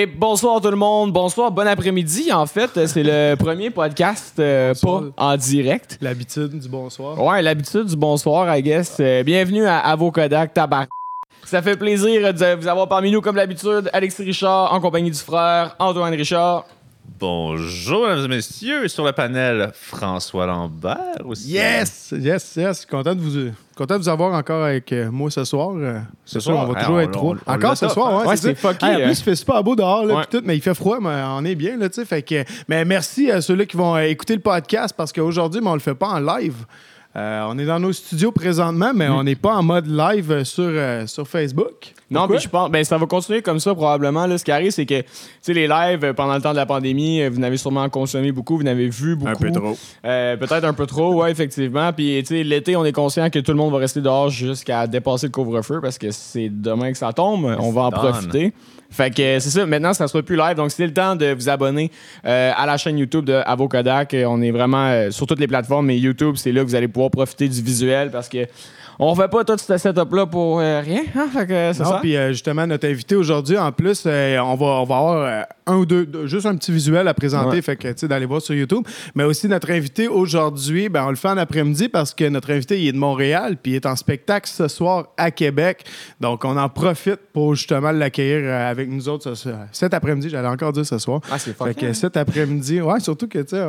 Et bonsoir tout le monde, bonsoir, bon après-midi. En fait, c'est le premier podcast pas en direct. L'habitude du bonsoir. Ouais, l'habitude du bonsoir, I guess. Bienvenue à Avocadac, tabac. Ça fait plaisir de vous avoir parmi nous comme d'habitude. Alexis Richard, en compagnie du frère Antoine Richard. Bonjour, mesdames et messieurs. Sur le panel, François Lambert aussi. Yes. Content de vous avoir encore avec moi ce soir. Ce soir, on va toujours être trois. Encore ce soir, ouais, c'est fucké. En plus, il fait super beau dehors, là, pis tout, mais il fait froid, mais on est bien, là, tu sais. Fait que, mais merci à ceux-là qui vont écouter le podcast, parce qu'aujourd'hui, on le fait pas en live. On est dans nos studios présentement, mais on n'est pas en mode live sur Facebook. Pourquoi? Non, puis je pense, ça va continuer comme ça probablement. Là, ce qui arrive, c'est que les lives pendant le temps de la pandémie, vous n'avez sûrement consommé beaucoup, vous n'avez vu beaucoup. Un peu trop. Peut-être un peu trop, oui, effectivement. Puis l'été, on est conscient que tout le monde va rester dehors jusqu'à dépasser le couvre-feu parce que c'est demain que ça tombe. On va en profiter. Fait que c'est ça, maintenant ça sera plus live, donc c'est le temps de vous abonner à la chaîne YouTube de Avocadac. On est vraiment sur toutes les plateformes, mais YouTube, c'est là que vous allez pouvoir profiter du visuel parce que on fait pas tout ce setup-là pour rien, hein? Fait que c'est ça. Puis justement, notre invité aujourd'hui, en plus, on va avoir un ou deux, juste un petit visuel à présenter, ouais. Fait que, tu sais, d'aller voir sur YouTube. Mais aussi, notre invité aujourd'hui, on le fait en après-midi parce que notre invité, il est de Montréal, puis il est en spectacle ce soir à Québec. Donc, on en profite pour justement l'accueillir avec nous autres cet après-midi. J'allais encore dire ce soir. Ah, c'est fucking. Fait que cet après-midi, ouais, surtout que, tu sais,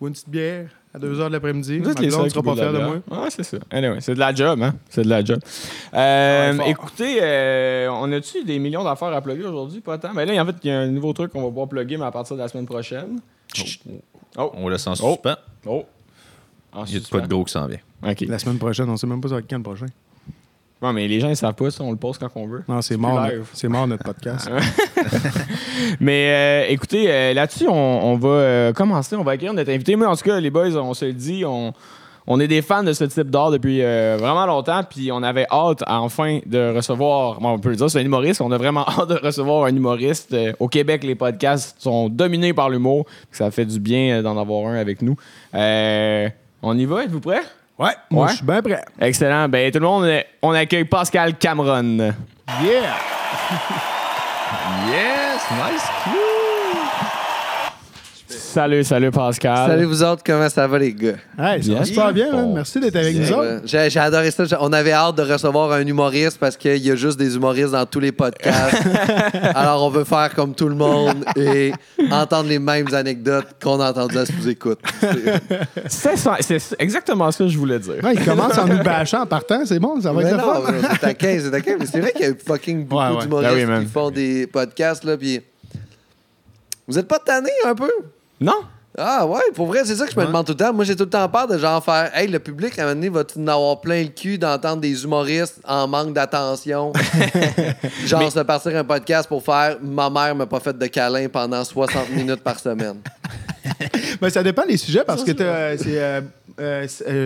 une petite bière à 2h de l'après-midi. Vous êtes les seuls qui vont faire de moi. Ah, c'est ça. Anyway, c'est de la job, hein? C'est de la job. Écoutez, on a-tu des millions d'affaires à plugger aujourd'hui? Pas tant. Mais là, en fait, il y a un nouveau truc qu'on va pouvoir plugger, mais à partir de la semaine prochaine. Oh. On laisse en suspens. Oh. Il y a pas de gros qui s'en vient. Okay. La semaine prochaine, on sait même pas ça va être quand le prochain. Non, mais les gens, ils savent pas ça, on le pose quand on veut. Non, c'est mort notre podcast. Mais écoutez, là-dessus, on va commencer, on va accueillir notre invité. Moi, en tout cas, les boys, on se le dit, on est des fans de ce type d'art depuis vraiment longtemps, puis on avait hâte enfin de recevoir, bon, on peut le dire, c'est un humoriste, on a vraiment hâte de recevoir un humoriste. Au Québec, les podcasts sont dominés par l'humour, ça fait du bien d'en avoir un avec nous. On y va, êtes-vous prêts? Ouais, moi je suis bien prêt. Excellent. Ben tout le monde, on accueille Pascal Cameron. Yeah! Yes! Nice! Salut Pascal. Salut vous autres, comment ça va les gars? Hey, ça va super bien, hein? Merci d'être avec nous autres. J'ai adoré ça. On avait hâte de recevoir un humoriste parce qu'il y a juste des humoristes dans tous les podcasts. Alors on veut faire comme tout le monde et entendre les mêmes anecdotes qu'on entendait à sous-écoute. C'est exactement ça que je voulais dire. Ouais, il commence en nous bâchant en partant, c'est bon, ça va être fun. C'est à 15, mais c'est vrai qu'il y a fucking beaucoup d'humoristes qui font des podcasts là, puis vous êtes pas tannés un peu? Non? Ah ouais, pour vrai, c'est ça que je me demande tout le temps. Moi, j'ai tout le temps peur de genre faire « Hey, le public, à un moment donné, va-tu en avoir plein le cul d'entendre des humoristes en manque d'attention? » Genre se partir un podcast pour faire « Ma mère m'a pas fait de câlin pendant 60 minutes par semaine. » Mais ça dépend des sujets parce que c'est...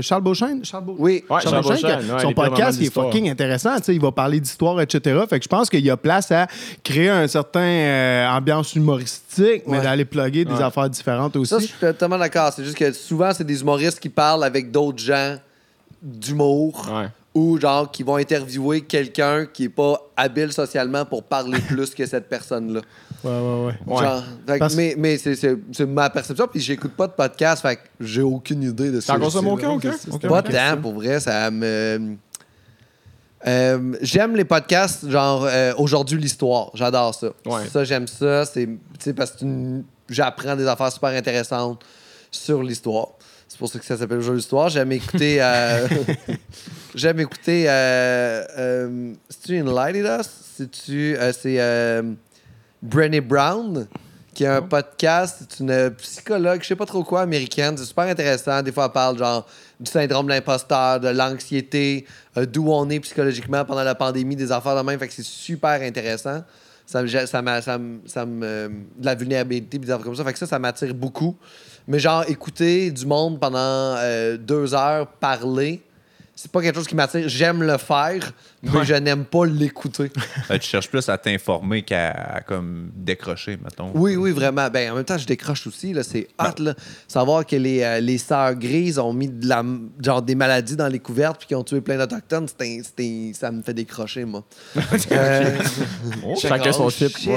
Charles Beauchesne? Oui. Ouais, Charles Beauchesne, son podcast est fucking intéressant. Il va parler d'histoire, etc. Fait que je pense qu'il y a place à créer un certain ambiance humoristique, mais d'aller plugger des affaires différentes aussi. Ça, je suis totalement d'accord. C'est juste que souvent, c'est des humoristes qui parlent avec d'autres gens d'humour ou genre qui vont interviewer quelqu'un qui n'est pas habile socialement pour parler plus que cette personne-là. Ouais. Genre, mais c'est ma perception, puis j'écoute pas de podcast, fait que j'ai aucune idée de ça. T'en consommes aucun? Pas tant, pour vrai, ça me... j'aime les podcasts, genre Aujourd'hui l'histoire, j'adore ça. Ouais. Ça, j'aime ça, c'est parce que j'apprends des affaires super intéressantes sur l'histoire. C'est pour ça que ça s'appelle Aujourd'hui l'histoire. J'aime écouter... c'est-tu In Light Us? C'est Brené Brown, qui a un podcast, c'est une psychologue, je sais pas trop quoi, américaine, c'est super intéressant. Des fois, elle parle genre du syndrome de l'imposteur, de l'anxiété, d'où on est psychologiquement pendant la pandémie, des affaires de même, fait que c'est super intéressant. Ça me de la vulnérabilité, des affaires comme ça, fait que ça m'attire beaucoup. Mais genre, écouter du monde pendant 2 heures parler, c'est pas quelque chose qui m'attire. J'aime le faire, mais je n'aime pas l'écouter. Tu cherches plus à t'informer qu'à comme décrocher, mettons. Oui, oui, vraiment. Ben, en même temps, je décroche aussi. Là, c'est hot, là. Savoir que les sœurs grises ont mis de la, genre des maladies dans les couvertes puis qui ont tué plein d'Autochtones, ça me fait décrocher, moi. Chacun son type. Tu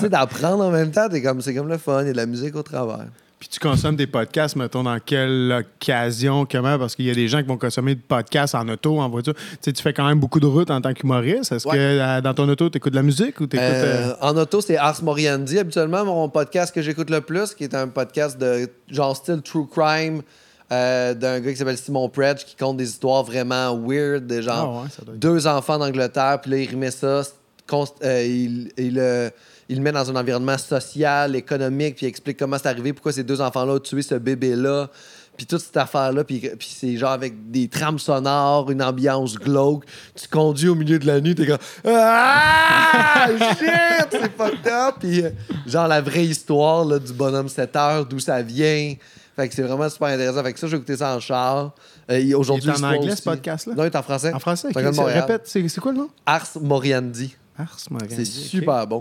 sais, d'apprendre en même temps, c'est comme le fun. Il y a de la musique au travers. Puis tu consommes des podcasts, mettons, dans quelle occasion, comment? Parce qu'il y a des gens qui vont consommer des podcasts en auto, en voiture. Tu sais, tu fais quand même beaucoup de route en tant qu'humoriste. Est-ce que dans ton auto, tu écoutes de la musique ou tu écoutes... En auto, c'est Ars Moriendi. Habituellement, mon podcast que j'écoute le plus, qui est un podcast de genre style true crime, d'un gars qui s'appelle Simon Predsch, qui compte des histoires vraiment weird, de genre deux enfants d'Angleterre, puis là, il remet ça. Il le met dans un environnement social, économique, puis il explique comment c'est arrivé, pourquoi ces deux enfants-là ont tué ce bébé-là, puis toute cette affaire-là, puis c'est genre avec des trames sonores, une ambiance glauque. Tu conduis au milieu de la nuit, t'es comme « Ah! Shit! C'est fucked up! » Puis genre la vraie histoire là, du bonhomme 7 heures, d'où ça vient. Fait que c'est vraiment super intéressant. Fait que ça, j'ai écouté ça en char. Aujourd'hui, il est en anglais, ce podcast-là? Non, il est en français. En français? Okay. Répète, c'est quoi le nom? Ars Moriendi. Ars Moriendi. C'est super bon.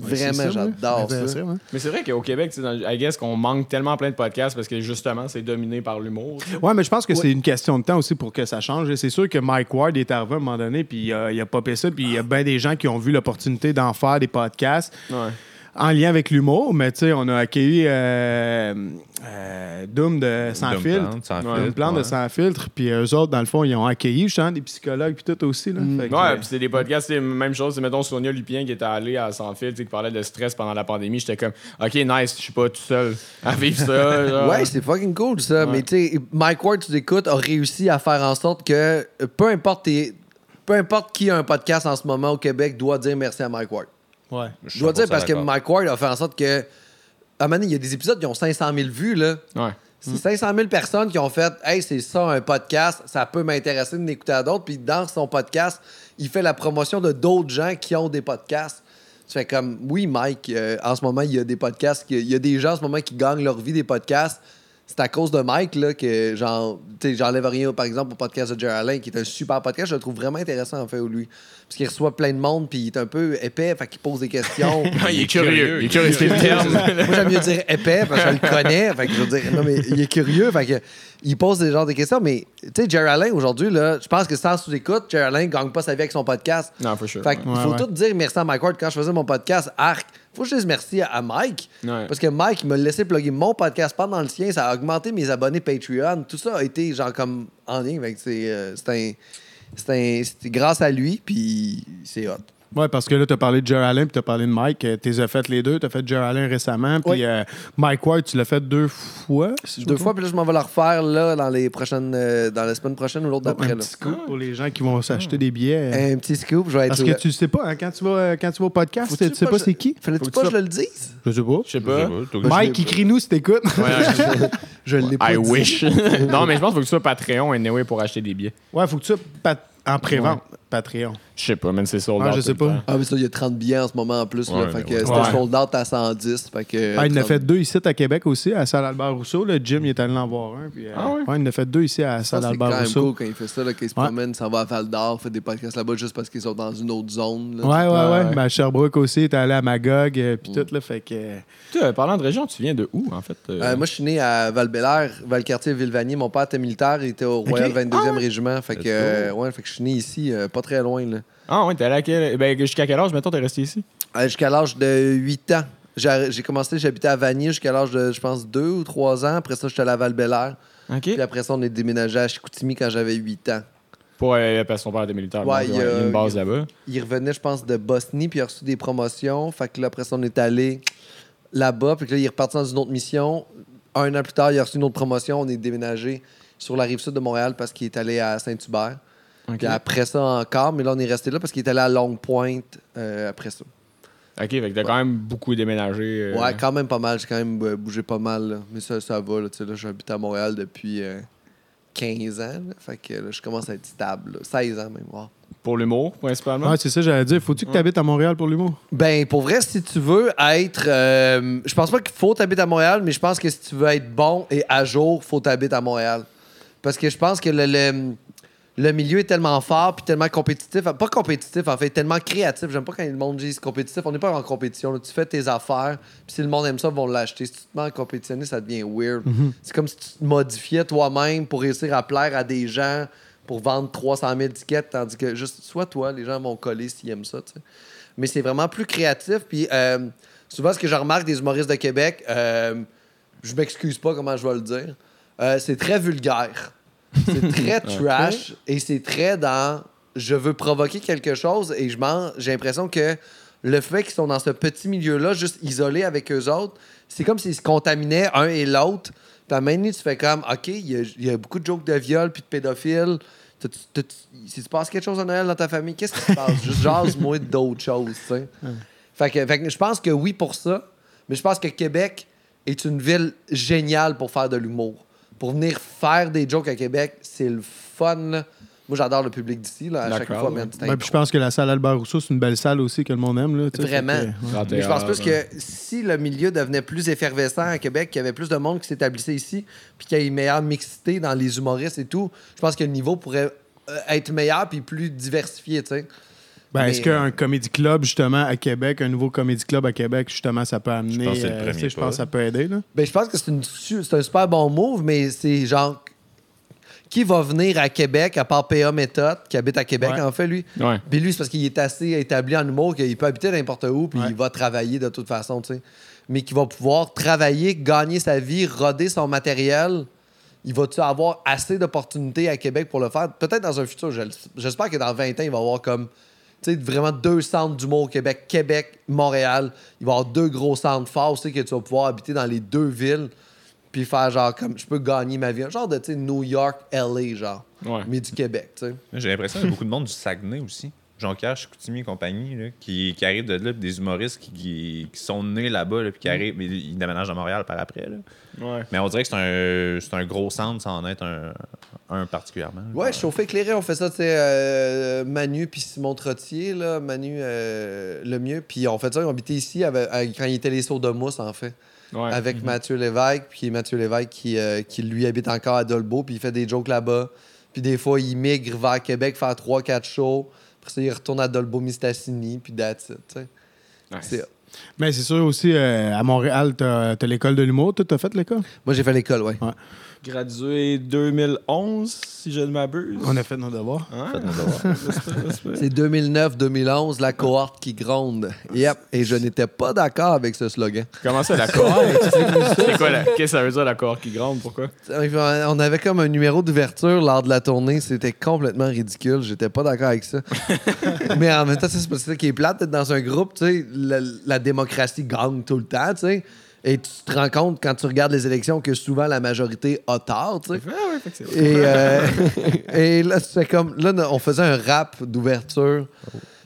Vraiment, ouais, j'adore ça. Sûr, hein? Mais c'est vrai qu'au Québec, I guess qu'on manque tellement plein de podcasts parce que justement, c'est dominé par l'humour. Oui, mais je pense que c'est une question de temps aussi pour que ça change. Et c'est sûr que Mike Ward est arrivé à un moment donné, puis il a popé ça, puis il y a bien des gens qui ont vu l'opportunité d'en faire des podcasts. Ouais. En lien avec l'humour, mais tu sais, on a accueilli Doom de Sans Filtre. Doom de Sans Filtre. Puis eux autres, dans le fond, ils ont accueilli, justement, des psychologues, puis tout aussi. Là. Fait que, puis c'est des podcasts, c'est la même chose. C'est, mettons, Sonia Lupien qui était allée à Sans Filtre, qui parlait de stress pendant la pandémie. J'étais comme, OK, nice, je suis pas tout seul à vivre ça. Genre. Ouais, c'est fucking cool, ça. Ouais. Mais tu sais, Mike Ward, tu l'écoutes, a réussi à faire en sorte que peu importe qui a un podcast en ce moment au Québec doit dire merci à Mike Ward. Ouais. Je dois dire parce que Mike Ward a fait en sorte que... À un moment donné, il y a des épisodes qui ont 500 000 vues. Là. Ouais. C'est 500 000 personnes qui ont fait « Hey, c'est ça un podcast, ça peut m'intéresser de m'écouter à d'autres. » Puis dans son podcast, il fait la promotion de d'autres gens qui ont des podcasts. Tu fais comme « Oui, Mike, en ce moment, il y a des podcasts, il y a des gens en ce moment qui gagnent leur vie des podcasts. » C'est à cause de Mike là, que j'enlève rien, par exemple, au podcast de Jerry Allen, qui est un super podcast. Je le trouve vraiment intéressant, en fait, lui. Parce qu'il reçoit plein de monde, puis il est un peu épais, fait qu'il pose des questions. Il est curieux. Il est curieux, c'est le terme. Moi, j'aime mieux dire épais, parce que je le connais. Fait que je veux dire, non, mais il est curieux. Fait que, il pose des genres de questions. Mais, tu sais, Jerry Allen, aujourd'hui, là, je pense que sans sous-écoute, Jerry Allen gagne pas sa vie avec son podcast. Non, for sure. Fait qu'il faut tout dire merci à Mike Ward. Quand je faisais mon podcast, Arc, faut que je dise merci à Mike. Ouais. Parce que Mike, il m'a laissé plugger mon podcast pendant le sien. Ça a augmenté mes abonnés Patreon. Tout ça a été, genre, comme en lien. Fait que c'est grâce à lui, puis c'est hot. Oui, parce que là, tu as parlé de Jerry Allen, puis tu as parlé de Mike. Tu les as fait les deux. Tu as fait Jerry Allen récemment, puis Mike Ward, tu l'as fait deux fois. Si deux fois, puis là, je m'en vais la refaire là, dans la semaine prochaine ou l'autre d'après. Un petit scoop pour les gens qui vont s'acheter des billets. Un petit scoop, je vais être... Parce que tu sais pas, hein, quand tu vas au podcast, tu sais pas c'est qui. Fallait-tu pas que je le dise? Je sais pas. Mike, écris-nous si t'écoutes. Je l'ai pas dit. I wish. Non, mais je pense qu'il faut que tu sois Patreon anyway pour acheter des billets. Ouais, il faut que tu sois en pré-vente. Patreon. Je sais pas, même c'est sold out. Je sais pas. Ah, mais ça, il y a 30 billets en ce moment en plus. Là, fait que c'était sold out à 110. Fait que il en a fait deux ici à Québec aussi, à Salle Albert-Rousseau. Le Jim, il est allé en voir un. Puis, il en a fait deux ici à Salle Albert-Rousseau. C'est quand même cool quand il fait ça, là, qu'il se promène, s'en va à Val-d'Or, fait des podcasts là-bas juste parce qu'ils sont dans une autre zone. Là, mais à Sherbrooke aussi, il est allé à Magog. Puis tout, là, fait que... parlant de région, tu viens de où, en fait? Moi, je suis né à Val-Bélair, Val-Cartier, Villevanier. Mon père était militaire, il était au Royal 22e Régiment. Fait que je suis né ici, pas très loin, là. Ah oui, t'es allé à jusqu'à quel âge, mettons, t'es resté ici? Jusqu'à l'âge de 8 ans. J'ai commencé, j'habitais à Vanier jusqu'à l'âge de, je pense, 2 ou 3 ans. Après ça, j'étais allé à Val-Bélair. Okay. Puis après ça, on est déménagé à Chicoutimi quand j'avais 8 ans. Parce que son père était militaire. Il y a une base là-bas. Il revenait, je pense, de Bosnie, puis il a reçu des promotions. Fait que là, après ça, on est allé là-bas. Puis là, il est reparti dans une autre mission. Un an plus tard, il a reçu une autre promotion. On est déménagé sur la rive sud de Montréal parce qu'il est allé à Saint-Hubert. Okay. Puis après ça encore, mais là, on est resté là parce qu'il était allé à Longue Pointe après ça. OK, fait que t'as quand même beaucoup déménagé. Ouais, quand même pas mal. J'ai quand même bougé pas mal. Là. Mais ça va. Là, j'habite à Montréal depuis 15 ans. Là. Fait que là, je commence à être stable. Là. 16 ans même. Wow. Pour l'humour, principalement? Ouais, c'est ça, j'allais dire. Faut-tu que tu habites à Montréal pour l'humour? Ben, pour vrai, si tu veux être... je pense pas qu'il faut t'habiter à Montréal, mais je pense que si tu veux être bon et à jour, faut t'habiter à Montréal. Parce que je pense que le milieu est tellement fort puis tellement compétitif. Pas compétitif, en fait, tellement créatif. J'aime pas quand le monde dit c'est compétitif. On n'est pas en compétition. Là. Tu fais tes affaires puis si le monde aime ça, ils vont l'acheter. Si tu te mets à compétitionner, ça devient weird. Mm-hmm. C'est comme si tu te modifiais toi-même pour réussir à plaire à des gens pour vendre 300 000 tickets, tandis que juste soit toi, les gens vont coller s'ils aiment ça. T'sais. Mais c'est vraiment plus créatif. Puis souvent, ce que je remarque des humoristes de Québec, je m'excuse pas comment je vais le dire, c'est très vulgaire. C'est très trash et c'est très dans je veux provoquer quelque chose et j'ai l'impression que le fait qu'ils sont dans ce petit milieu-là, juste isolés avec eux autres, c'est comme s'ils se contaminaient un et l'autre. Puis à un moment donné, tu fais comme OK, il y a beaucoup de jokes de viol puis de pédophiles. Si tu passes quelque chose à Noël dans ta famille, qu'est-ce qui se passe? Juste jase-moi d'autres choses. Fait que je pense que oui pour ça, mais je pense que Québec est une ville géniale pour faire de l'humour. Pour venir faire des jokes à Québec, c'est le fun. Moi, j'adore le public d'ici. Là, à chaque fois, même. Ouais, puis je pense que la salle Albert-Rousseau, c'est une belle salle aussi que le monde aime. Là, vraiment. Que, ouais. Je pense plus que si le milieu devenait plus effervescent à Québec, qu'il y avait plus de monde qui s'établissait ici, puis qu'il y ait une meilleure mixité dans les humoristes et tout, je pense que le niveau pourrait être meilleur puis plus diversifié. T'sais. Ben, mais, est-ce qu'un comedy club, justement, à Québec, un nouveau comedy club à Québec, justement, ça peut amener... Je pense que, je pense que ça peut aider. Là. Ben, je pense que c'est un super bon move, mais c'est genre... Qui va venir à Québec, à part P.A. Méthode, qui habite à Québec, en fait, lui? Ouais. Puis lui, c'est parce qu'il est assez établi en humour qu'il peut habiter n'importe où, puis il va travailler de toute façon, tu sais. Mais qui va pouvoir travailler, gagner sa vie, roder son matériel... Il va-tu avoir assez d'opportunités à Québec pour le faire? Peut-être dans un futur. J'espère que dans 20 ans, il va avoir comme... Tu sais, vraiment deux centres d'humour au Québec. Québec, Montréal. Il va y avoir deux gros centres forts aussi que tu vas pouvoir habiter dans les deux villes puis faire genre comme je peux gagner ma vie. Genre de, tu sais, New York, LA, genre. Ouais. Mais du Québec, tu sais. J'ai l'impression qu'il y a beaucoup de monde du Saguenay aussi. Jonquière, Chicoutimi et compagnie, là, qui arrivent de là, des humoristes qui sont nés là-bas, là, puis qui arrivent, mais ils déménagent à Montréal par après. Là. Ouais. Mais on dirait que c'est un gros centre, ça en est un particulièrement. Ouais, chauffé éclairé, on fait ça, tu sais, Manu puis Simon Trottier, là, Manu le mieux, puis on fait ça, ils ont habité ici quand ils étaient les sauts de mousse, en fait. Ouais. Avec Mathieu Lévesque, puis Mathieu Lévesque qui lui habite encore à Dolbeau, puis il fait des jokes là-bas, puis des fois il migre vers Québec faire 3-4 shows. Il retourne à Dolbeau-Mistassini, puis that's it, tu sais. Nice. C'est... Mais c'est sûr aussi, à Montréal, t'as l'école de l'humour. Toi, t'as fait l'école? Moi, j'ai fait l'école, oui. Ouais. Gradué 2011, si je ne m'abuse. On a fait nos devoirs. Ah. Fait nos devoirs. C'est 2009-2011, la cohorte qui gronde. Yep. Et je n'étais pas d'accord avec ce slogan. Comment ça, la cohorte? C'est quoi qu'est-ce que ça veut dire, la cohorte qui gronde? Pourquoi? On avait comme un numéro d'ouverture lors de la tournée. C'était complètement ridicule. J'étais pas d'accord avec ça. Mais en même temps, c'est parce que ça qui est plate d'être dans un groupe. Tu sais, la démocratie gagne tout le temps, tu sais. Et tu te rends compte, quand tu regardes les élections, que souvent, la majorité a tort, tu sais. Ouais, et là, c'était comme... Là, on faisait un rap d'ouverture.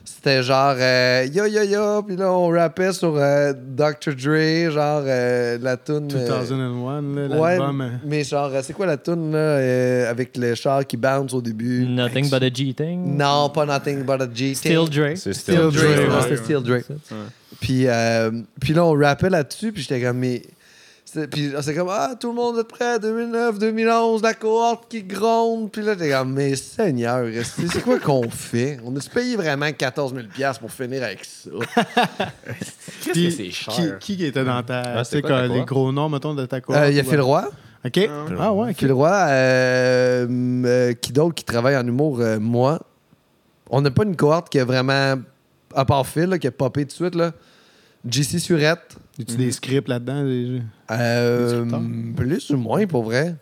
C'était genre... yo, yo, yo! Puis là, on rappait sur Dr. Dre, genre la toune... 2001, là, l'album... Ouais, mais genre, c'est quoi la toune, là, avec le char qui bounce au début? Nothing but a G-thing? Non, pas Nothing but a G-thing. Still Dre. C'est Still Dre. C'est Still Dre. Ouais. Puis là, on rappait là-dessus, puis j'étais comme, mais... Puis c'est comme, ah, tout le monde est prêt, 2009, 2011, la cohorte qui gronde. Puis là, j'étais comme, mais seigneur, c'est quoi qu'on fait? On a-tu payé vraiment 14 000 $ pour finir avec ça? Qu'est-ce que c'est cher? Qui était dans ta... Tu sais, les gros noms, mettons, de ta cohorte? Il y a Phil Roy. OK. Ah ouais, Phil Roy. Qui d'autre qui travaille en humour? Moi. On n'a pas une cohorte qui a vraiment... À part Phil, là, qui a popé tout de suite, là. JC Surette. Y a-tu des scripts là-dedans? Plus ou moins, pour vrai.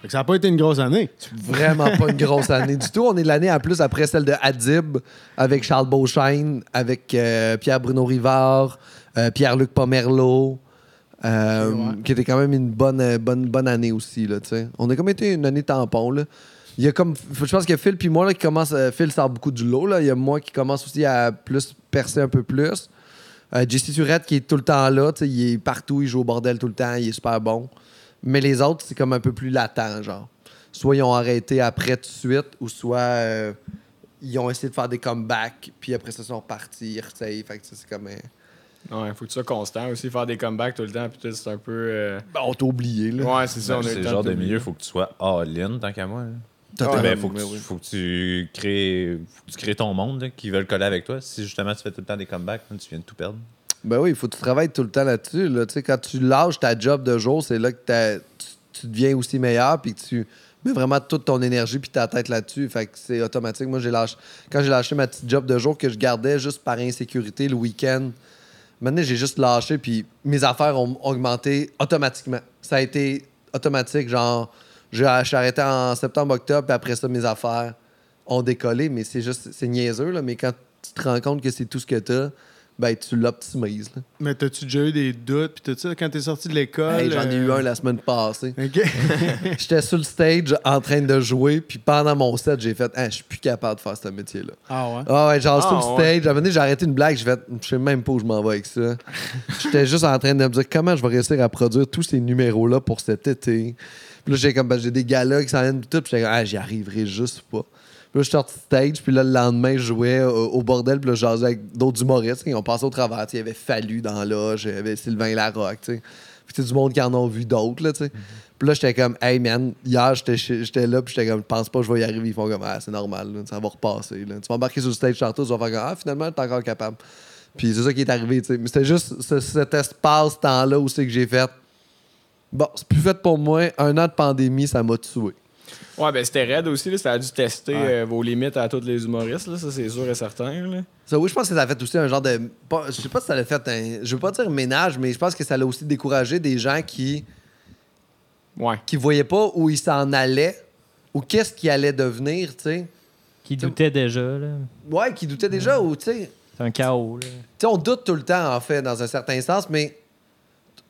Fait que ça n'a pas été une grosse année. Vraiment pas une grosse année du tout. On est l'année en plus après celle de Adib, avec Charles Beauchesne, avec Pierre Bruno Rivard, Pierre-Luc Pomerleau, qui était quand même une bonne année aussi, là, tu sais. On a comme été une année tampon, là. Il y a comme, je pense que Phil puis moi là, qui commence. Phil sort beaucoup du lot. Là. Il y a moi qui commence aussi à plus percer un peu plus. JC Surette qui est tout le temps là. Il est partout, il joue au bordel tout le temps. Il est super bon. Mais les autres, c'est comme un peu plus latent. Genre. Soit ils ont arrêté après tout de suite ou soit ils ont essayé de faire des comebacks. Puis après ça, ils sont repartis. Fait que c'est comme... Ouais, faut que tu sois constant aussi, faire des comebacks tout le temps, puis c'est un peu. On t'a oublié, là. Ouais, c'est ça. C'est le genre de milieu, faut que tu sois all-in, tant qu'à moi. Faut que tu crées ton monde qui veulent coller avec toi. Si justement tu fais tout le temps des comebacks, tu viens de tout perdre. Ben oui, il faut que tu travailles tout le temps là-dessus. Là. Quand tu lâches ta job de jour, c'est là que tu deviens aussi meilleur, puis que tu mets vraiment toute ton énergie puis ta tête là-dessus. Fait que c'est automatique. Moi, quand j'ai lâché ma petite job de jour que je gardais juste par insécurité le week-end, maintenant, j'ai juste lâché, puis mes affaires ont augmenté automatiquement. Ça a été automatique, genre... J'ai arrêté en septembre-octobre, puis après ça, mes affaires ont décollé. Mais c'est juste... C'est niaiseux, là. Mais quand tu te rends compte que c'est tout ce que t'as, ben tu l'optimises. Là. Mais t'as-tu déjà eu des doutes? Puis t'as-tu, quand t'es sorti de l'école... Hey, j'en ai eu un la semaine passée. Okay. J'étais sur le stage en train de jouer, puis pendant mon set, j'ai fait « Ah, je suis plus capable de faire ce métier-là. » Ah ouais? Ah ouais, genre sur le stage. À un moment donné, j'ai arrêté une blague, j'ai fait « Je sais même pas où je m'en vais avec ça. » J'étais juste en train de me dire « Comment je vais réussir à produire tous ces numéros-là pour cet été? » Puis là, j'ai des galas qui s'en viennent tout, puis j'étais comme « Ah, j'y arriverai juste pas. » Puis là, je suis sorti stage, puis là, le lendemain, je jouais au bordel, puis là, je jasais avec d'autres humoristes, ils ont passé au travers, il y avait Fallu dans la loge, il y avait Sylvain Larocque, tu sais. Puis c'est du monde qui en ont vu d'autres, là, tu sais. Puis là, j'étais comme « Hey, man, hier, j'étais là, puis j'étais comme « Je pense pas que je vais y arriver. » Ils font comme « Ah, c'est normal, là, ça va repasser, là. Tu vas embarquer sur le stage tantôt, tu vas faire comme « Ah, finalement, t'es encore capable. » Puis c'est ça qui est arrivé, tu sais. Mais c'était juste cet espace, temps-là, où c'est que j'ai fait « Bon, c'est plus fait pour moi. Un an de pandémie, ça m'a tué. » Ouais, ben c'était raide aussi, là. Ça a dû tester vos limites à tous les humoristes, là. Ça, c'est sûr et certain, là. Ça, oui, je pense que ça a fait aussi un genre de... Je sais pas si ça l'a fait un... Je veux pas dire ménage, mais je pense que ça l'a aussi découragé des gens qui voyaient pas où ils s'en allaient ou qu'est-ce qu'ils allaient devenir, tu sais. Qui doutaient déjà, là. Ouais, qui doutaient déjà ou, tu sais... C'est un chaos, là. Tu sais, on doute tout le temps, en fait, dans un certain sens, mais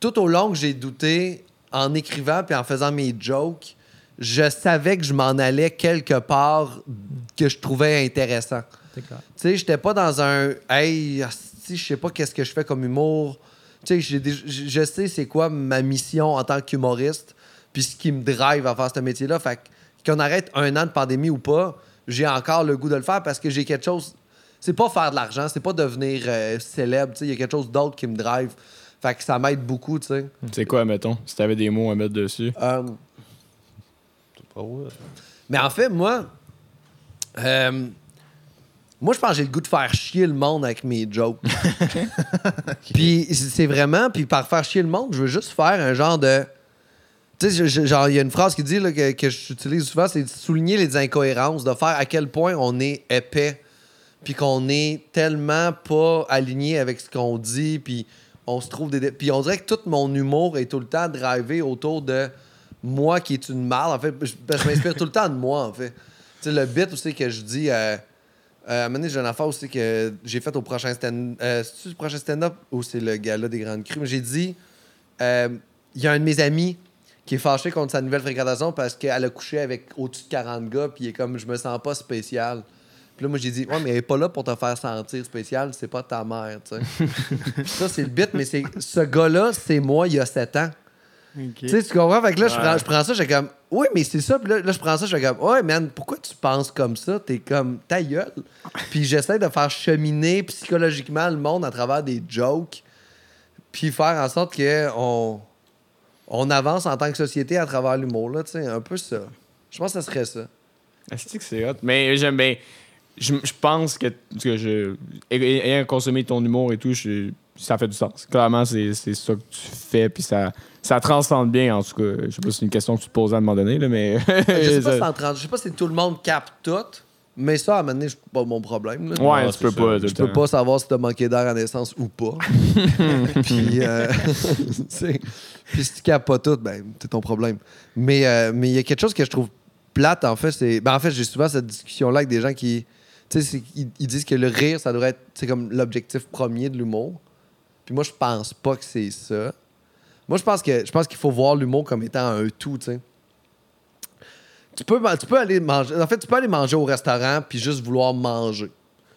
tout au long que j'ai douté en écrivant puis en faisant mes jokes... Je savais que je m'en allais quelque part que je trouvais intéressant. Tu sais, j'étais pas dans un « Hey, si je sais pas qu'est-ce que je fais comme humour. » Tu sais, je sais c'est quoi ma mission en tant qu'humoriste puis ce qui me drive à faire ce métier-là. Fait qu'on arrête un an de pandémie ou pas, j'ai encore le goût de le faire parce que j'ai quelque chose... C'est pas faire de l'argent, c'est pas devenir célèbre. Tu sais, il y a quelque chose d'autre qui me drive. Fait que ça m'aide beaucoup, tu sais. C'est quoi, mettons, si t'avais des mots à mettre dessus? Mais en fait, moi, je pense que j'ai le goût de faire chier le monde avec mes jokes. Okay. Puis c'est vraiment... Puis par faire chier le monde, je veux juste faire un genre de... Tu sais, genre, il y a une phrase qui dit là, que j'utilise souvent, c'est de souligner les incohérences, de faire à quel point on est épais, puis qu'on est tellement pas aligné avec ce qu'on dit, puis on se trouve des... Puis on dirait que tout mon humour est tout le temps drivé autour de... Moi qui est une marde, en fait, je m'inspire tout le temps de moi, en fait. Tu sais, le bit aussi que je dis... à un moment donné, j'ai une affaire aussi que j'ai faite au prochain stand-up. C'est-tu le prochain stand-up ou c'est le gala des Grandes Crues? J'ai dit, il y a un de mes amis qui est fâché contre sa nouvelle fréquentation parce qu'elle a couché avec au-dessus de 40 gars, puis il est comme, je me sens pas spécial. Puis là, moi, j'ai dit, ouais, mais elle est pas là pour te faire sentir spécial, c'est pas ta mère, tu sais. Ça, c'est le bit, mais c'est ce gars-là, c'est moi, il y a 7 ans. Okay. Tu sais, tu comprends? Fait que là, je prends ça, j'ai comme... Oui, mais c'est ça. Puis là, je prends ça, j'ai comme... Ouais, man, pourquoi tu penses comme ça? T'es comme... Ta gueule. Puis j'essaie de faire cheminer psychologiquement le monde à travers des jokes. Puis faire en sorte qu'on avance en tant que société à travers l'humour, là, tu sais. Un peu ça. Je pense que ça serait ça. Est-ce que c'est hot? Mais j'aime bien... Je pense que... Parce que ayant consommé ton humour et tout, ça fait du sens. Clairement, c'est ça que tu fais, puis ça transcende bien, en tout cas. Je sais pas si c'est une question que tu te posais à un moment donné, là, mais... Je sais pas si tout le monde capte tout, mais ça, à un moment donné, c'est pas mon problème. Là. Ouais, non, tu peux ça. Pas. Je peux pas savoir si t'as manqué d'air à naissance ou pas. Puis, puis si tu captes pas tout, ben, c'est ton problème. Mais y a quelque chose que je trouve plate, en fait, c'est... Ben, en fait, j'ai souvent cette discussion-là avec des gens qui... Tu sais, ils disent que le rire, ça devrait être, c'est comme l'objectif premier de l'humour. Puis moi, je pense pas que c'est ça. Moi, je pense qu'il faut voir l'humour comme étant un tout, tu sais. Tu peux aller manger... En fait, tu peux aller manger au restaurant puis juste vouloir manger.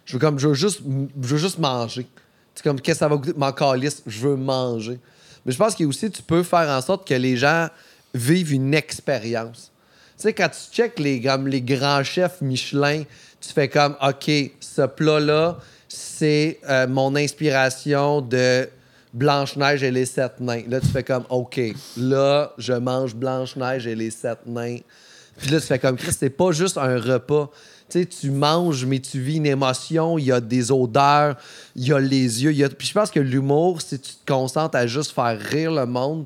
Je veux juste manger. C'est comme, qu'est-ce que ça va goûter? M'en calisse, je veux manger. Mais je pense qu'il y a aussi, tu peux faire en sorte que les gens vivent une expérience. Tu sais, quand tu checkes les grands chefs Michelin, tu fais comme, OK, ce plat-là... c'est mon inspiration de Blanche-Neige et les sept nains. Là, tu fais comme, OK, là, je mange Blanche-Neige et les sept nains. Puis là, tu fais comme, Christ, c'est pas juste un repas. Tu sais, tu manges, mais tu vis une émotion, il y a des odeurs, il y a les yeux. Puis je pense que l'humour, si tu te concentres à juste faire rire le monde,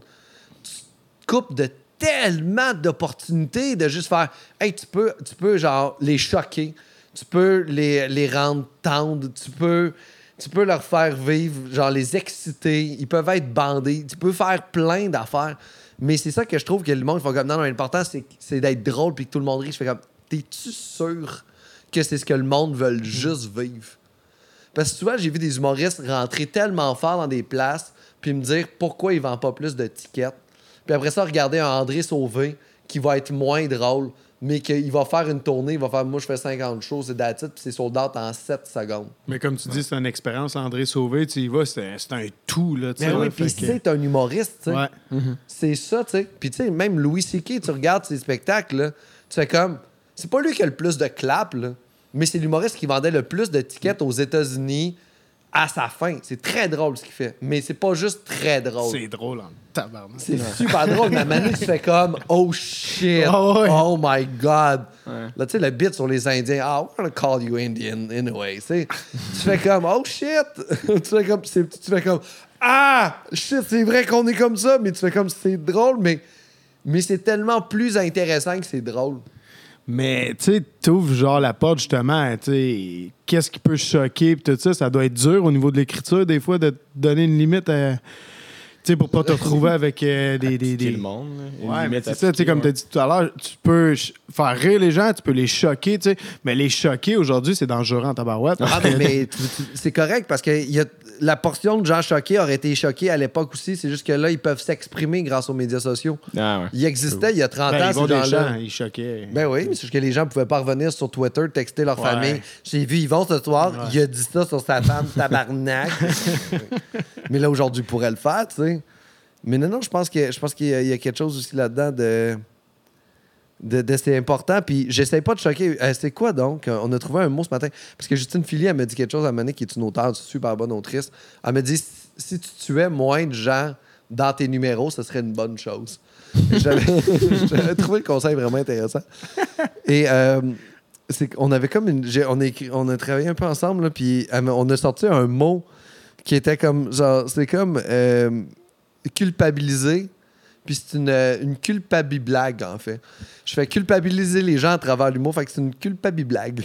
tu te coupes de tellement d'opportunités de juste faire... Hey, tu peux genre, les choquer. Tu peux les rendre tendres. Tu peux leur faire vivre, genre, les exciter. Ils peuvent être bandés. Tu peux faire plein d'affaires. Mais c'est ça que je trouve que le monde fait comme... Non, l'important, c'est d'être drôle puis que tout le monde rit. Je fais comme... T'es-tu sûr que c'est ce que le monde veut juste vivre? Parce que souvent, j'ai vu des humoristes rentrer tellement fort dans des places puis me dire pourquoi ils vendent pas plus de tickets. Puis après ça, regarder un André Sauvé qui va être moins drôle, mais qu'il va faire une tournée, il va faire « Moi, je fais 50 shows, c'est d'attitude, puis c'est sold out en 7 secondes. » Mais comme tu dis, c'est une expérience, André Sauvé, tu y vas, c'est un tout, là. Mais oui, puis tu sais, t'es un humoriste, tu sais. Ouais. Mm-hmm. C'est ça, tu sais. Puis tu sais, même Louis C.K., tu regardes ses spectacles, là, tu fais comme... C'est pas lui qui a le plus de clap, là, mais c'est l'humoriste qui vendait le plus de tickets aux États-Unis à sa fin. C'est très drôle ce qu'il fait, mais c'est pas juste très drôle. C'est drôle en tabarnak. C'est super drôle. La manie, tu fais comme « Oh shit, oh, oui. Oh my God ouais. ». Là, tu sais, le beat sur les Indiens, « Oh, we're gonna call you Indian anyway ». Tu fais comme « Oh shit ». Tu fais comme « Ah, shit, c'est vrai qu'on est comme ça », mais tu fais comme « C'est drôle », mais c'est tellement plus intéressant que c'est drôle. Mais, tu sais, t'ouvres genre la porte, justement, tu sais, qu'est-ce qui peut choquer, puis tout ça, ça doit être dur au niveau de l'écriture, des fois, de te donner une limite à... Tu sais, pour pas te retrouver avec des... le monde. Ouais, mais c'est ça, tu sais, comme t'as dit tout à l'heure, tu peux faire rire les gens, tu peux les choquer, tu sais, mais les choquer, aujourd'hui, c'est dangereux en tabarouette. Ah, mais c'est correct, parce que y a la portion de gens choqués aurait été choqués à l'époque aussi, c'est juste que là, ils peuvent s'exprimer grâce aux médias sociaux. Ah ouais. Ils existaient il y a 30 ans, ils ces gens-là. Gens, ils choquaient. Ben oui, mais c'est juste que les gens pouvaient pas revenir sur Twitter, texter leur famille. J'ai vu Yvon ce soir, il a dit ça sur sa femme, tabarnak. Mais là, aujourd'hui, il pourrait le faire, tu sais. Mais non, je pense qu'il y a quelque chose aussi là-dedans de c'est important. Puis j'essaie pas de choquer. C'est quoi donc? On a trouvé un mot ce matin. Parce que Justine Philly, elle m'a dit quelque chose à Mané, qui est une auteure, super bonne autrice. Elle m'a dit si tu tuais moins de gens dans tes numéros, ce serait une bonne chose. J'avais trouvé le conseil vraiment intéressant. Et on avait comme on a travaillé un peu ensemble, là, puis on a sorti un mot qui était comme genre, c'est comme culpabiliser, puis c'est une culpabiblague, en fait. Je fais culpabiliser les gens à travers l'humour, fait que c'est une culpabiblague.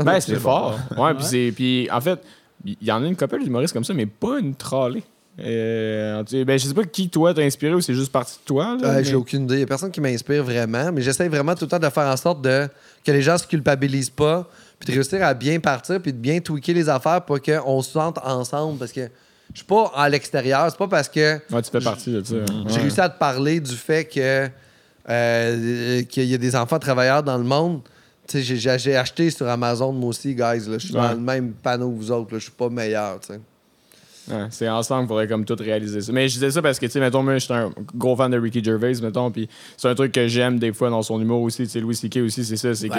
Ben, c'est fort. Ouais, puis en fait, il y en a une couple d'humoristes comme ça, mais pas une trollée. Ben, je sais pas qui, toi, t'a inspiré ou c'est juste parti de toi. Là, mais... J'ai aucune idée. Il y a personne qui m'inspire vraiment, mais j'essaie vraiment tout le temps de faire en sorte que les gens se culpabilisent pas, puis de réussir à bien partir, puis de bien tweaker les affaires pour qu'on se sente ensemble, parce que je suis pas à l'extérieur, c'est pas parce que... Ouais, tu fais partie de ça. J'ai réussi à te parler du fait qu'il y a des enfants travailleurs dans le monde. Tu sais, j'ai acheté sur Amazon, moi aussi, guys. Je suis dans le même panneau que vous autres. Je suis pas meilleur, tu sais. Ouais, c'est ensemble qu'il faudrait comme tout réaliser ça. Mais je disais ça parce que, tu sais, mettons, moi, je suis un gros fan de Ricky Gervais, mettons, puis c'est un truc que j'aime des fois dans son humour aussi. Tu sais, Louis C.K. aussi, c'est ça, c'est que...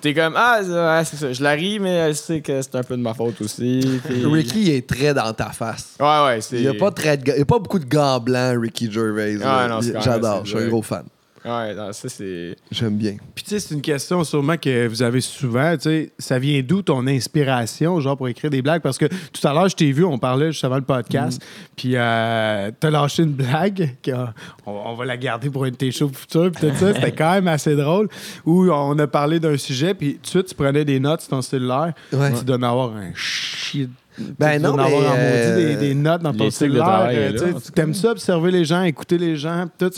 T'es comme, c'est ça, je la ris, mais elle sait que c'est un peu de ma faute aussi. Puis... Ricky, il est très dans ta face. Ouais, c'est... Il n'y a pas beaucoup de gants blancs, Ricky Gervais. Ah, non, j'adore, je suis un gros fan. Ouais, non, ça, c'est... J'aime bien. Puis tu sais, c'est une question sûrement que vous avez souvent, tu sais, ça vient d'où ton inspiration, genre, pour écrire des blagues? Parce que tout à l'heure, je t'ai vu, on parlait juste avant le podcast, puis t'as lâché une blague, on va la garder pour une de tes shows futures, puis tout ça, c'était quand même assez drôle, où on a parlé d'un sujet, puis tout de suite, tu prenais des notes sur ton cellulaire, tu dois en avoir un shit. Ben non, mais... des notes dans ton cellulaire. T'aimes ça, observer les gens, écouter les gens. Tout,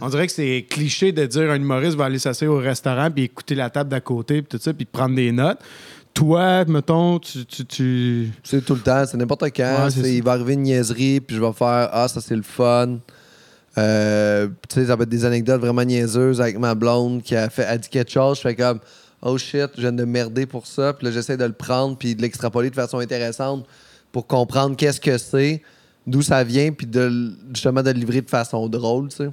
on dirait que c'est cliché de dire un humoriste va aller s'asseoir au restaurant puis écouter la table d'à côté puis tout ça, puis prendre des notes. Toi, mettons, tu... C'est tout le temps, c'est n'importe quand. Ouais, il va arriver une niaiserie puis je vais faire « Ah, ça, c'est le fun ». Tu sais, ça peut être des anecdotes vraiment niaiseuses avec ma blonde qui a dit quelque chose. Je fais comme... Oh shit, je viens de merder pour ça. Puis là, j'essaie de le prendre puis de l'extrapoler de façon intéressante pour comprendre qu'est-ce que c'est, d'où ça vient, puis justement de le livrer de façon drôle, tu sais.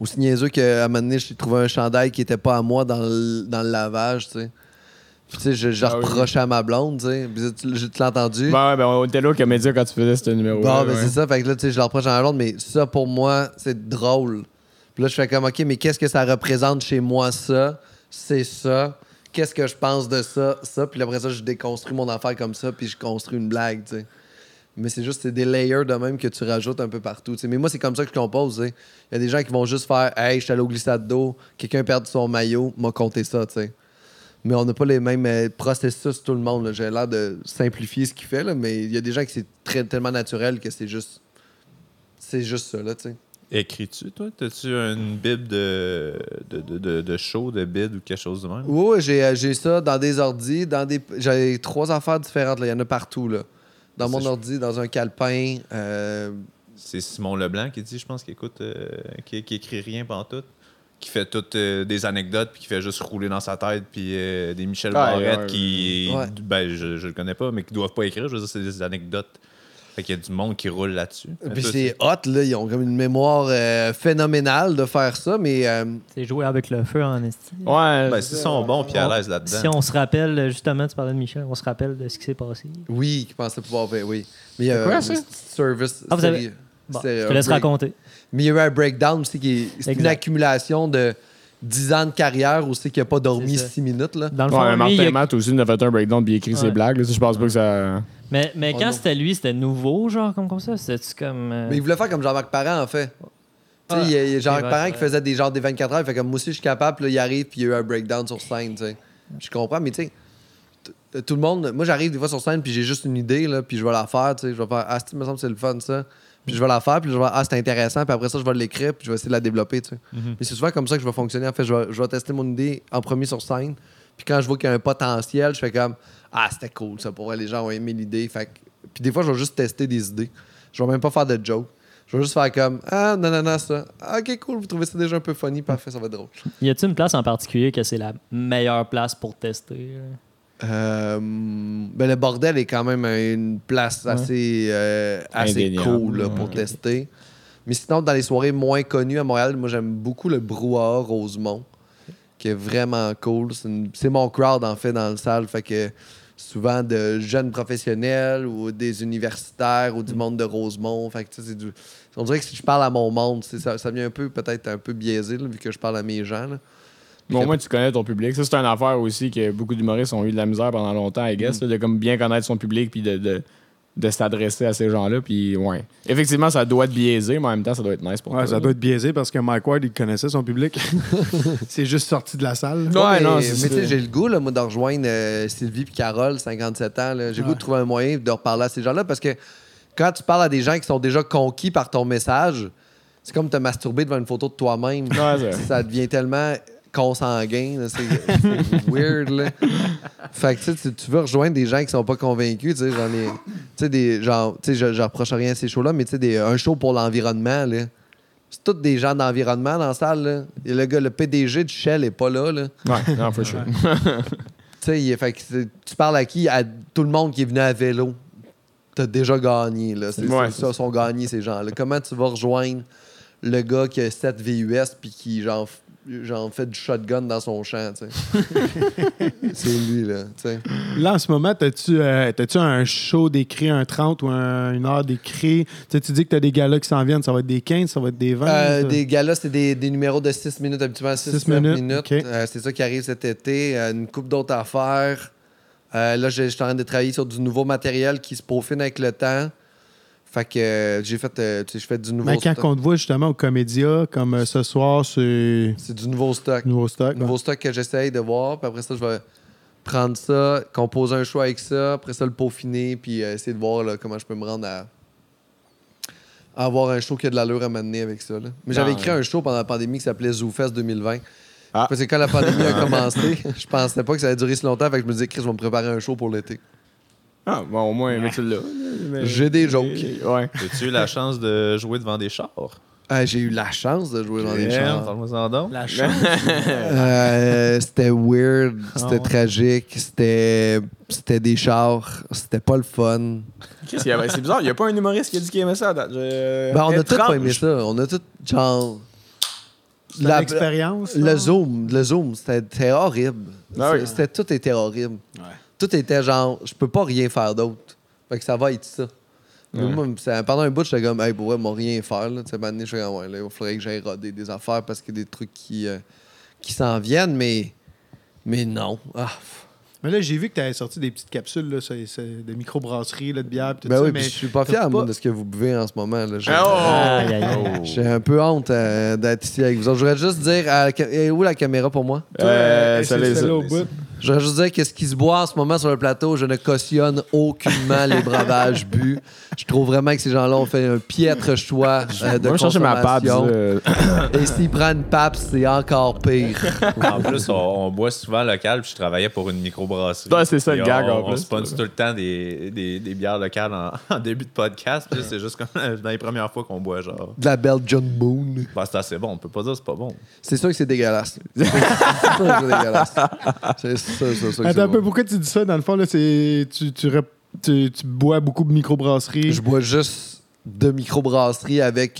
Aussi niaiseux qu'à un moment donné, j'ai trouvé un chandail qui n'était pas à moi dans le lavage, tu sais. Tu sais, je reprochais à ma blonde, tu sais. Tu l'as entendu? Ben ouais, ben on était là au Comédia quand tu faisais ce numéro. Bon, ben c'est ça. Fait que là, tu sais, je le reproche à ma blonde, mais ça, pour moi, c'est drôle. Puis là, je fais comme, OK, mais qu'est-ce que ça représente chez moi, ça? C'est ça. Qu'est-ce que je pense de ça? Ça. Puis après ça, je déconstruis mon affaire comme ça, puis je construis une blague, tu sais. Mais c'est juste, c'est des layers de même que tu rajoutes un peu partout. T'sais. Mais moi, c'est comme ça que je compose. Il y a des gens qui vont juste faire « Hey, je suis allé au glissade d'eau, quelqu'un a perdu son maillot, m'a compté ça. » Mais on n'a pas les mêmes processus, tout le monde. Là. J'ai l'air de simplifier ce qu'il fait, là, mais il y a des gens qui c'est tellement naturel que c'est juste ça. Là, écris-tu, toi? T'as-tu une bible de show, de bid ou quelque chose de même? Oui, j'ai ça dans des ordis. J'ai 3 affaires différentes. Il y en a partout, là. Dans mon ordi, dans un calepin. C'est Simon Leblanc qui dit, je pense, qui écrit rien pantoute, qui fait toutes des anecdotes, puis qui fait juste rouler dans sa tête, puis des Michel Barrette qui... Ouais. Ben, je le connais pas, mais qui doivent pas écrire. Je veux dire, c'est des anecdotes. Fait qu'il y a du monde qui roule là-dessus. Puis c'est hot, là. Ils ont comme une mémoire phénoménale de faire ça, mais... C'est jouer avec le feu en esti. Ouais. Ben, s'ils sont bons, puis à l'aise là-dedans. Si on se rappelle, justement, tu parlais de Michel, on se rappelle de ce qui s'est passé. Oui, qui pensait pouvoir... Oui. Mais il y a un service... Ah, vous avez... Bon, je te laisse raconter. Mais il y a eu un breakdown, tu sais, c'est une accumulation de 10 ans de carrière où c'est qu'il n'a pas dormi 6 minutes, là. Dans le fond, Martin Matt aussi, il a fait un breakdown, puis il écrit ses blagues. Je pense pas que ça... Mais quand c'était lui, c'était nouveau, genre, comme ça? C'était-tu comme... Mais il voulait faire comme Jean-Marc Parent, en fait. Tu sais, il y a Jean-Marc Parent qui faisait des genres des 24 heures. Il fait comme, moi aussi, je suis capable. Là, il arrive, puis il y a eu un breakdown sur scène, tu sais. Je comprends, mais tu sais, tout le monde... Moi, j'arrive des fois sur scène, puis j'ai juste une idée, là, puis je vais la faire, tu sais. Je vais faire, ah, il me semble que c'est le fun, ça. Puis je vais la faire, puis je vais, ah, c'est intéressant. Puis après ça, je vais l'écrire, puis je vais essayer de la développer, tu sais. Mm-hmm. Mais c'est souvent comme ça que je vais fonctionner. En fait, je vais tester mon idée en premier sur scène. Puis quand je vois qu'il y a un potentiel, je fais comme... Ah, c'était cool, ça. Pour vrai, les gens ont aimé l'idée. Fait que... Puis des fois, je vais juste tester des idées. Je vais même pas faire de joke. Je vais juste faire comme ah, non, ça. Ah, ok, cool, vous trouvez ça déjà un peu funny, parfait, ça va être drôle. Y a-t-il une place en particulier que c'est la meilleure place pour tester? Ben, le bordel est quand même une place assez cool là, pour tester. Mais sinon, dans les soirées moins connues à Montréal, moi, j'aime beaucoup le Brouhaha Rosemont, qui est vraiment cool. C'est mon crowd, en fait, dans la salle. Fait que souvent de jeunes professionnels ou des universitaires ou du monde de Rosemont. Fait que, tu sais, on dirait que si je parle à mon monde, ça vient peut-être un peu biaisé là, vu que je parle à mes gens. Là. Bon, au moins, tu connais ton public. Ça, c'est une affaire aussi que beaucoup d'humoristes ont eu de la misère pendant longtemps, I guess, là, de comme bien connaître son public puis de s'adresser à ces gens-là. Puis, ouais. Effectivement, ça doit être biaisé, mais en même temps, ça doit être nice pour toi. Ça doit être biaisé parce que Mike Ward, il connaissait son public. C'est juste sorti de la salle. Ouais, mais tu sais, j'ai le goût, là, moi, de rejoindre Sylvie et Carole, 57 ans. Là. J'ai le goût de trouver un moyen de reparler à ces gens-là parce que quand tu parles à des gens qui sont déjà conquis par ton message, c'est comme te masturber devant une photo de toi-même. Ouais, ça devient tellement... consanguin, c'est weird là. Fait que tu veux rejoindre des gens qui sont pas convaincus, tu sais, je reproche rien à ces shows là, mais tu sais un show pour l'environnement là. C'est tous des gens d'environnement dans la salle là. Et le gars, le PDG de Shell est pas là. Ouais, non, for sure. Fait que tu parles à qui? À tout le monde qui est venu à vélo. T'as déjà gagné là, c'est ça sont gagnés ces gens là. Comment tu vas rejoindre le gars qui a 7 VUS puis qui genre fait du shotgun dans son champ, tu sais. C'est lui, là, tu sais. Là, en ce moment, t'as-tu un show d'écrit, un 30 ou une heure d'écrit? T'sais, tu dis que t'as des galas qui s'en viennent, ça va être des 15, ça va être des 20? Des galas, c'est des numéros de 6 minutes, habituellement 6 minutes. Okay. C'est ça qui arrive cet été. Une couple d'autres affaires. Là, je suis en train de travailler sur du nouveau matériel qui se peaufine avec le temps. Fait que je fais du nouveau stock. Mais quand on te voit justement au Comédia, comme ce soir, c'est du nouveau stock. Nouveau stock que j'essaye de voir. Puis après ça, je vais prendre ça, composer un choix avec ça. Après ça, le peaufiner. Puis essayer de voir là, comment je peux me rendre à avoir un show qui a de l'allure à m'amener avec ça. Là. Mais j'avais écrit un show pendant la pandémie qui s'appelait ZooFest 2020. Ah. Parce que quand la pandémie a commencé, je pensais pas que ça allait durer si longtemps. Fait que je me disais, Chris, je vais me préparer un show pour l'été. Ah, bon, au moins, mais tu l'as. Mais... J'ai des jokes. Ouais. As-tu eu la chance de jouer devant des chars? J'ai eu la chance de jouer devant des chars. Parle-moi-en donc. La chance. C'était weird, c'était tragique, c'était des chars, c'était pas le fun. Qu'est-ce qu'il y avait? C'est bizarre, il n'y a pas un humoriste qui a dit qu'il aimait ça. On a tous pas aimé ça. On a tous, genre... l'expérience. Le zoom, c'était horrible. Ah oui. Tout était horrible. Ouais. Tout était genre, je peux pas rien faire d'autre. Fait que ça va être ça. Ouais. Moi, pendant un bout, j'étais comme, hey, ouais, ils m'ont rien faire. Là. Maintenant, je suis comme, ouais, là, il faudrait que j'aille roder des affaires parce qu'il y a des trucs qui s'en viennent, mais non. Ah. Mais là, j'ai vu que tu avais sorti des petites capsules là, de microbrasserie, de bière. Tout ben ça, oui, mais je suis pas fier, moi, de ce que vous buvez en ce moment. J'ai un peu honte d'être ici avec vous autres. Je voudrais juste dire, où la caméra pour moi? Celle-là au bout. Je voudrais juste dire que ce qui se boit en ce moment sur le plateau, je ne cautionne aucunement les breuvages bu. Je trouve vraiment que ces gens-là ont fait un piètre choix de consommation. Moi, je vais chercher ma PAPS. Et s'ils prennent une PAPS, c'est encore pire. En plus, on boit souvent local, puis je travaillais pour une microbrasserie. Ouais, c'est ça le gag, en plus. On sponsor tout le temps des bières locales en début de podcast. Puis c'est juste comme dans les premières fois qu'on boit, genre... De la Belgian Moon. Ben, c'est assez bon. On peut pas dire que c'est pas bon. C'est sûr que c'est dégueulasse. C'est ça. Attends un peu, pourquoi tu dis ça? Dans le fond, là, c'est tu bois beaucoup de microbrasserie. Je bois juste de microbrasserie avec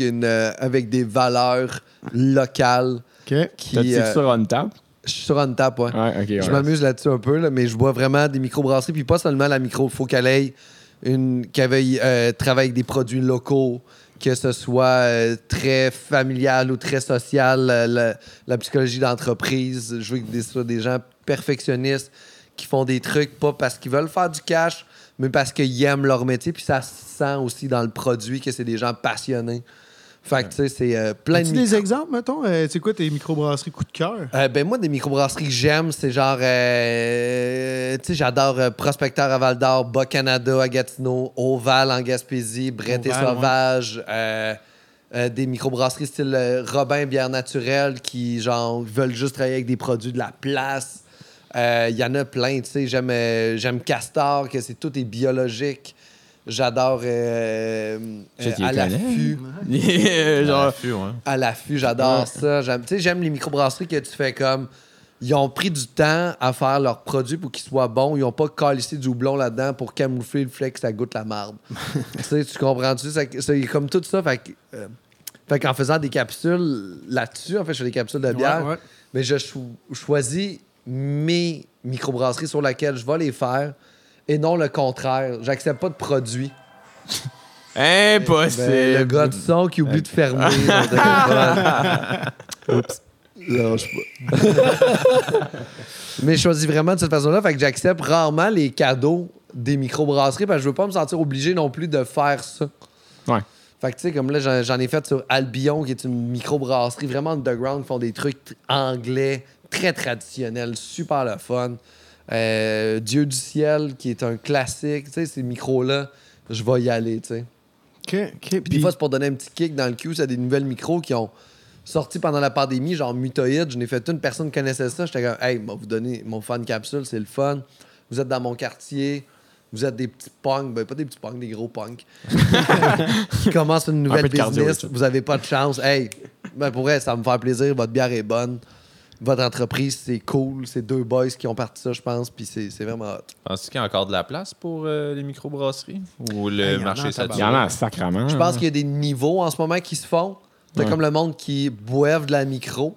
des valeurs locales. OK. T'as-tu sur on tap? Je suis sur on tap, ouais. Je m'amuse là-dessus un peu, là, mais je bois vraiment des microbrasseries. Puis pas seulement la micro. Il faut qu'elle travaille avec des produits locaux, que ce soit très familial ou très social, la psychologie d'entreprise. Je veux que ce soit des gens perfectionnistes qui font des trucs pas parce qu'ils veulent faire du cash, mais parce qu'ils aiment leur métier. Puis ça se sent aussi dans le produit que c'est des gens passionnés. Fait que, tu sais, c'est plein de... As-tu des exemples, mettons? C'est quoi tes microbrasseries coup de cœur? Ben moi, des microbrasseries que j'aime, c'est genre... tu sais, j'adore Prospecteur à Val-d'Or, Bas-Canada à Gatineau, Oval en Gaspésie, Brett et Sauvage... Ouais. Des microbrasseries style Robin Bière Naturelle qui, genre, veulent juste travailler avec des produits de la place. Il y en a plein, tu sais. J'aime Castor, que tout est biologique. J'adore À l'affût. À l'affût, j'adore ça. J'aime les microbrasseries que tu fais comme... Ils ont pris du temps à faire leurs produits pour qu'ils soient bons. Ils n'ont pas calissé du houblon là-dedans pour camoufler le fait que ça goûte la marde. Tu comprends-tu? C'est comme tout ça. Fait qu'en faisant des capsules là-dessus, en fait, je fais des capsules de bière, ouais. Mais je choisis mes microbrasseries sur lesquelles je vais les faire et non le contraire. J'accepte pas de produits. Impossible! Ben, le gars de son qui oublie de fermer. Oups. Non, je sais pas. Mais je choisis vraiment de cette façon-là. Fait que j'accepte rarement les cadeaux des microbrasseries parce que je veux pas me sentir obligé non plus de faire ça. Ouais. Fait que tu sais, comme là, j'en ai fait sur Albion, qui est une microbrasserie vraiment underground, qui font des trucs anglais, très traditionnels, super le fun. Dieu du ciel, qui est un classique. Tu sais, ces micros-là, je vais y aller, tu sais. OK. Puis des fois, c'est pour donner un petit kick dans le cul. C'est des nouvelles micros qui ont sorti pendant la pandémie, genre Mutoïde. Je n'ai fait une personne qui connaissait ça. J'étais comme, hey, moi, vous donnez mon fan capsule, c'est le fun. Vous êtes dans mon quartier. Vous êtes des petits punks. Ben, pas des petits punks, des gros punks. Qui commencent une nouvelle business. Cardio, vous avez pas de chance. Hey, ben, pour vrai, ça va me faire plaisir. Votre bière est bonne. Votre entreprise, c'est cool. C'est deux boys qui ont parti ça, je pense. Puis c'est vraiment hot. Penses-tu qu'il y a encore de la place pour les microbrasseries? Ou le marché saturé? Il y en a sacrément. Je pense qu'il y a des niveaux en ce moment qui se font. T'as comme le monde qui boive de la micro.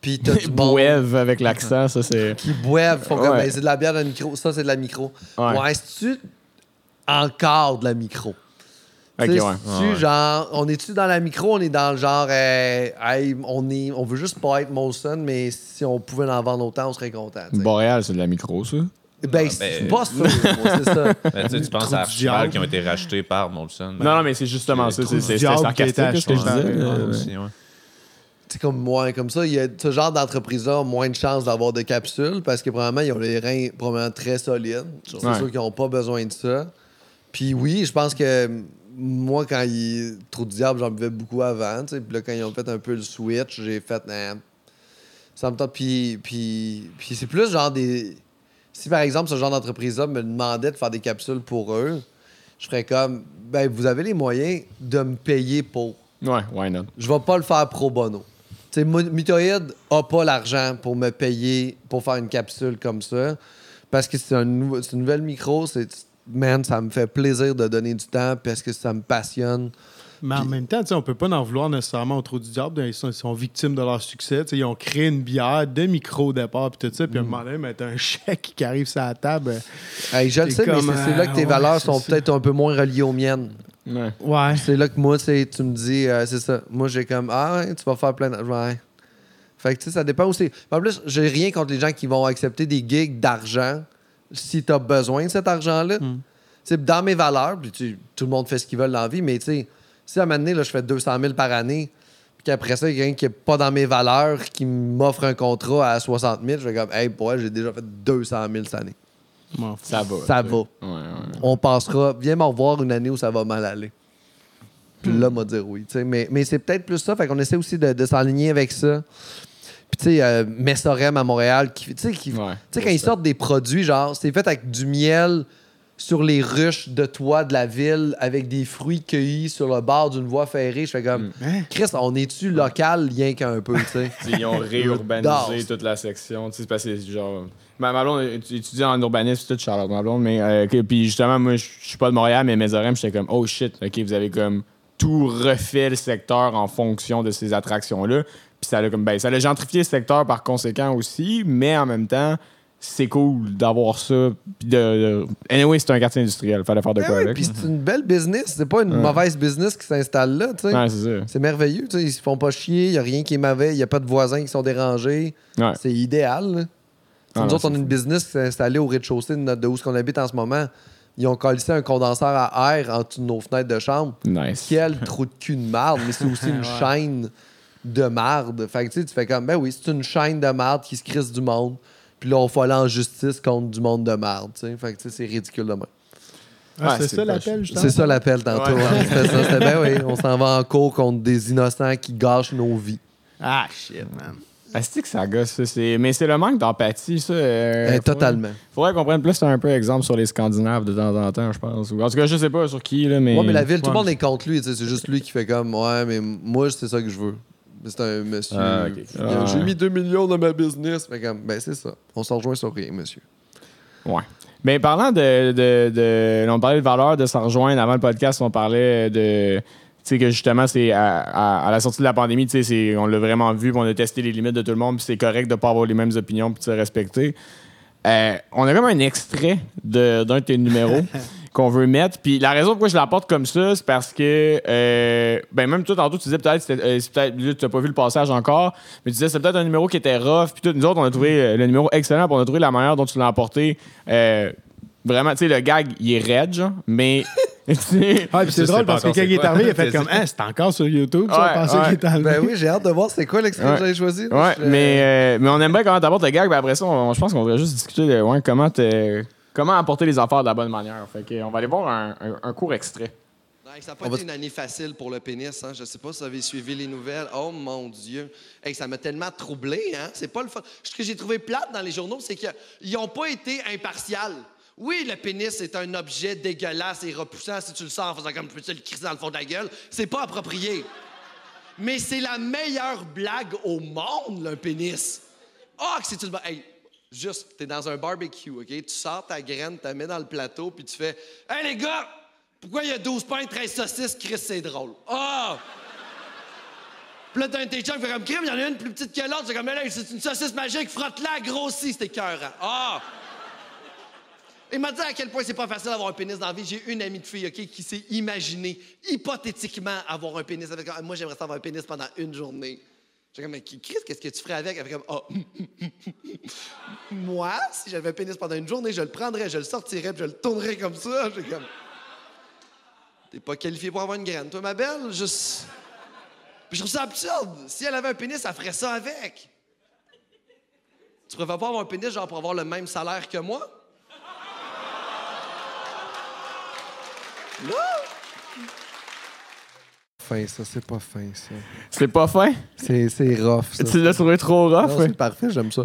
Puis t'as du monde... Boive avec l'accent, ça c'est... Qui boive, font comme, ben, c'est de la bière de la micro, ça c'est de la micro. Ouais, est-ce tu encore de la micro? Okay, genre, on est-tu dans la micro, on est dans le genre, hey, on veut juste pas être Molson, mais si on pouvait en vendre autant, on serait content. Boréal, c'est de la micro, ça? Ben, c'est pas sûr, c'est ça. Ben, tu penses à Archival qui ont été rachetés par Molson. Ben, non, mais c'est justement ça. C'est sarcastique ce que je disais. C'est comme moins comme ça. Ce genre d'entreprise-là a moins de chances d'avoir de capsules parce que, probablement, ils ont les reins probablement très solides. C'est sûr qu'ils n'ont pas besoin de ça. Puis oui, je pense que moi, quand il Trou du Diable, j'en buvais beaucoup avant. Puis là, quand ils ont fait un peu le switch, j'ai fait... Ça me tente. Puis c'est plus genre des... Si, par exemple, ce genre d'entreprise-là me demandait de faire des capsules pour eux, je ferais comme, ben, vous avez les moyens de me payer pour. Ouais, why not? Je vais pas le faire pro bono. Tu sais, Mutoïde a pas l'argent pour me payer pour faire une capsule comme ça, parce que c'est une nouvelle micro, man, ça me fait plaisir de donner du temps, parce que ça me passionne. Mais en même temps, on ne peut pas en vouloir nécessairement au trou du diable. Ils sont victimes de leur succès. Ils ont créé une bière, des micros au départ, puis tout ça. Puis à un moment donné, mettre un chèque qui arrive sur la table. Je le sais, comme, mais c'est là que tes valeurs sont ça. Peut-être un peu moins reliées aux miennes. Ouais. C'est là que moi, tu me dis, c'est ça. Moi, j'ai comme, tu vas faire plein de. Ouais. Fait que ça dépend aussi. En plus, j'ai rien contre les gens qui vont accepter des gigs d'argent si tu as besoin de cet argent-là. C'est dans mes valeurs, puis tout le monde fait ce qu'il veut dans la vie, mais si à un moment donné, là, je fais 200 000 par année, puis qu'après ça, il y a quelqu'un qui n'est pas dans mes valeurs qui m'offre un contrat à 60 000, je fais comme, boy, j'ai déjà fait 200 000 cette année. Bon, ça va. Ouais, ouais. On passera, viens m'en voir une année où ça va mal aller. Puis là, m'a dire oui. Mais c'est peut-être plus ça, fait qu'on essaie aussi de s'enligner avec ça. Puis, Messorem à Montréal, quand ils sortent des produits, genre, c'est fait avec du miel sur les ruches de toit de la ville avec des fruits cueillis sur le bord d'une voie ferrée. Je fais comme, Chris, on est-tu local, rien qu'un peu, tu sais? Ils ont réurbanisé toute la section, tu sais, parce que c'est genre... Ma blonde étudie en urbanisme, c'est tout Charlotte, ma blonde, mais... puis justement, moi, je suis pas de Montréal, mais Messorem, j'étais comme, oh shit, OK, vous avez comme tout refait le secteur en fonction de ces attractions-là. Puis ça a gentrifié le secteur par conséquent aussi, mais en même temps... c'est cool d'avoir ça. Puis anyway, c'est un quartier industriel. Fallait faire de quoi avec. Puis c'est une belle business. C'est pas une mauvaise business qui s'installe là. T'sais. Ouais, c'est ça. C'est merveilleux. T'sais. Ils se font pas chier. Il n'y a rien qui est mauvais. Il n'y a pas de voisins qui sont dérangés. Ouais. C'est idéal. Là. Nous autres, on a une business qui s'est installée au rez-de-chaussée de où on habite en ce moment. Ils ont collissé un condenseur à air en dessous de nos fenêtres de chambre. Nice. Quel trou de cul de marde. Mais c'est aussi une chaîne de marde. Fait que tu fais comme, c'est une chaîne de marde qui se crisse du monde. Puis là, on faut aller en justice contre du monde de merde. T'sais. Fait que c'est ridicule de même. Ah, c'est ça l'appel, je pense. C'est ça l'appel tantôt. Ouais. Hein. C'était on s'en va en cours contre des innocents qui gâchent nos vies. Ah, shit, man. C'est que ça gosse, ça. Mais c'est le manque d'empathie, ça. Totalement. Faudrait qu'on prenne plus un peu exemple sur les Scandinaves de temps en temps, je pense. En tout cas, je sais pas sur qui, là, mais... Ouais, mais la ville, tout le monde est contre lui. C'est juste lui qui fait comme, mais moi, c'est ça que je veux. C'est un monsieur. J'ai mis 2 millions dans ma business. Fait que, c'est ça. On s'en rejoint sur rien, monsieur. Ouais. Mais parlant de on parlait de valeur, de s'en rejoindre. Avant le podcast, on parlait de... Tu sais que justement, c'est à la sortie de la pandémie, on l'a vraiment vu, on a testé les limites de tout le monde, puis c'est correct de ne pas avoir les mêmes opinions, puis de se respecter. On a comme un extrait d'un de tes numéros qu'on veut mettre. Puis la raison pourquoi je l'apporte comme ça, c'est parce que même toi, tantôt, tu disais peut-être tu n'as pas vu le passage encore, mais tu disais c'est peut-être un numéro qui était rough. Puis nous autres, on a trouvé le numéro excellent, puis on a trouvé la manière dont tu l'as apporté. Vraiment, tu sais, le gag, il est raide, genre, mais... puis c'est drôle parce que quand il est arrivé, il a fait comme « c'est encore sur YouTube, ça, pensait qu'il est arrivé. » j'ai hâte de voir c'est quoi l'extrait que j'avais choisi. Mais on aime bien comment t'apportes le gag, mais après ça, je pense qu'on devrait juste discuter de comment apporter les affaires de la bonne manière. Fait qu'on va aller voir un court extrait. Ça n'a pas été une année facile pour le pénis. Hein? Je ne sais pas si vous avez suivi les nouvelles. Oh, mon Dieu! Ça m'a tellement troublé. Hein? C'est pas le fun. Ce que j'ai trouvé plate dans les journaux, c'est qu'ils n'ont pas été impartials. Oui, le pénis, c'est un objet dégueulasse et repoussant. Si tu le sors en faisant comme tu peux le crisser dans le fond de la gueule, c'est pas approprié. Mais c'est la meilleure blague au monde, le pénis. Que c'est une... juste, t'es dans un barbecue, OK? Tu sors ta graine, tu la mets dans le plateau, puis tu fais « Hey, les gars, pourquoi il y a 12 pains, 13 saucisses? Chris, c'est drôle. » Puis là, t'as un t-shirt qui fait comme « Crime, il y en a une plus petite que l'autre. » C'est comme « Là, c'est une saucisse magique, frotte-la, grossie, c'est écœurant. » Il m'a dit à quel point c'est pas facile d'avoir un pénis dans la vie. J'ai une amie de fille, OK, qui s'est imaginée hypothétiquement avoir un pénis. Elle fait comme, moi, j'aimerais avoir un pénis pendant une journée. J'ai comme, mais Chris, qu'est-ce que tu ferais avec? Elle fait comme, moi, si j'avais un pénis pendant une journée, je le prendrais, je le sortirais, puis je le tournerais comme ça. J'ai comme, t'es pas qualifié pour avoir une graine, toi, ma belle? Juste. Puis je trouve ça absurde. Si elle avait un pénis, elle ferait ça avec. Tu préfères pas avoir un pénis, genre, pour avoir le même salaire que moi? Fin, ça, c'est pas fin, ça. C'est pas fin? C'est rough, ça. Tu l'as trouvé trop rough? Non, c'est parfait, j'aime ça.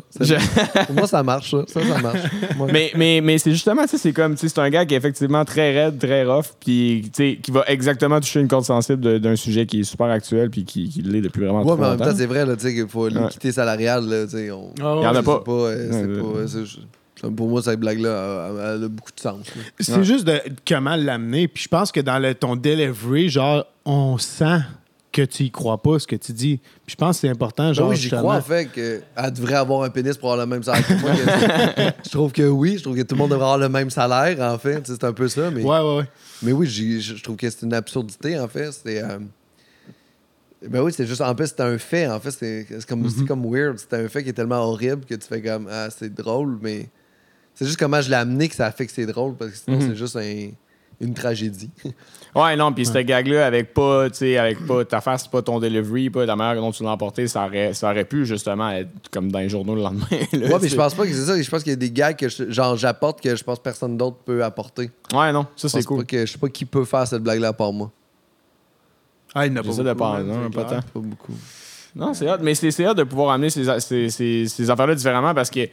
Pour moi, ça marche, ça. Ça marche. Ouais. Mais c'est justement, tu sais, c'est comme, tu sais, c'est un gars qui est effectivement très raide, très rough, puis, tu sais, qui va exactement toucher une corde sensible d'un sujet qui est super actuel, puis qui l'est depuis vraiment trop longtemps. Ouais, mais en même temps, c'est vrai, là, tu sais, qu'il faut l'équité salariale, là, tu sais, on... Il y en a pas. C'est pas... Pour moi, cette blague-là, elle a beaucoup de sens. Là. C'est juste de comment l'amener. Puis je pense que dans ton delivery, genre, on sent que tu y crois pas ce que tu dis. Puis je pense que c'est important. Genre, oui, j'y crois, en fait, qu'elle devrait avoir un pénis pour avoir le même salaire que moi. Je trouve que oui, je trouve que tout le monde devrait avoir le même salaire, en fait. Tu sais, c'est un peu ça. Mais, ouais. Mais oui, je trouve que c'est une absurdité, en fait. C'est... Ben oui, c'est juste... En plus, c'est un fait, en fait. C'est comme weird. C'est un fait qui est tellement horrible que tu fais comme... Ah, c'est drôle, mais... C'est juste comment je l'ai amené que ça fait que c'est drôle, parce que sinon, c'est juste une tragédie. Ouais, non, puis cette gag-là, avec pas ta face, c'est pas ton delivery, pas la manière dont tu l'as emporté, ça aurait pu, justement, être comme dans les journaux le lendemain. Là, ouais, mais je pense pas que c'est ça. Je pense qu'il y a des gags que j'apporte que je pense que personne d'autre peut apporter. Ouais, non, ça, c'est cool. Je sais pas qui peut faire cette blague-là à part moi. Ah, il n'a pas beaucoup. Pas beaucoup. Non, c'est hot. Mais c'est hot de pouvoir amener ces affaires-là différemment parce que,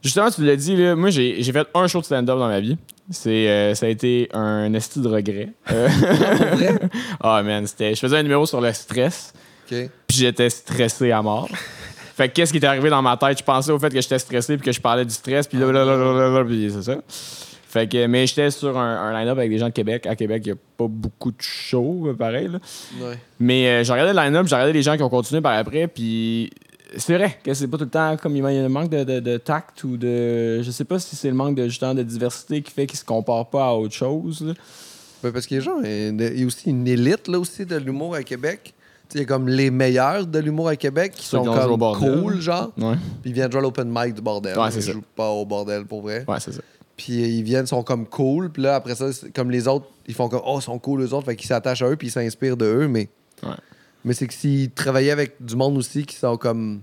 justement, tu l'as dit, là, moi, j'ai fait un show de stand-up dans ma vie. Ça a été un esti de regret. Ah, man, je faisais un numéro sur le stress. Okay. Puis j'étais stressé à mort. Fait que qu'est-ce qui était arrivé dans ma tête? Je pensais au fait que j'étais stressé puis que je parlais du stress. Puis là, puis c'est ça. Fait que, mais j'étais sur un line-up avec des gens de Québec. À Québec, il n'y a pas beaucoup de shows, pareil. Là. Ouais. Mais j'ai regardé le line-up, j'ai regardé les gens qui ont continué par après, puis c'est vrai que c'est pas tout le temps comme il y a un manque de tact ou de... Je sais pas si c'est le manque justement, de diversité qui fait qu'ils se comparent pas à autre chose. Là. Ouais, parce que les gens, il y a aussi une élite là, aussi, de l'humour à Québec. Il y a comme les meilleurs de l'humour à Québec qui sont comme cool, genre. Ouais. Puis ils viennent jouer à l'open mic du bordel. Ouais, ils jouent pas au bordel pour vrai. Ouais, c'est ça. Puis ils viennent, sont comme cool. Puis là, après ça, comme les autres, ils font comme « Oh, ils sont cool, eux autres. » Fait qu'ils s'attachent à eux puis ils s'inspirent de eux. Mais, mais c'est que s'ils travaillaient avec du monde aussi qui sont comme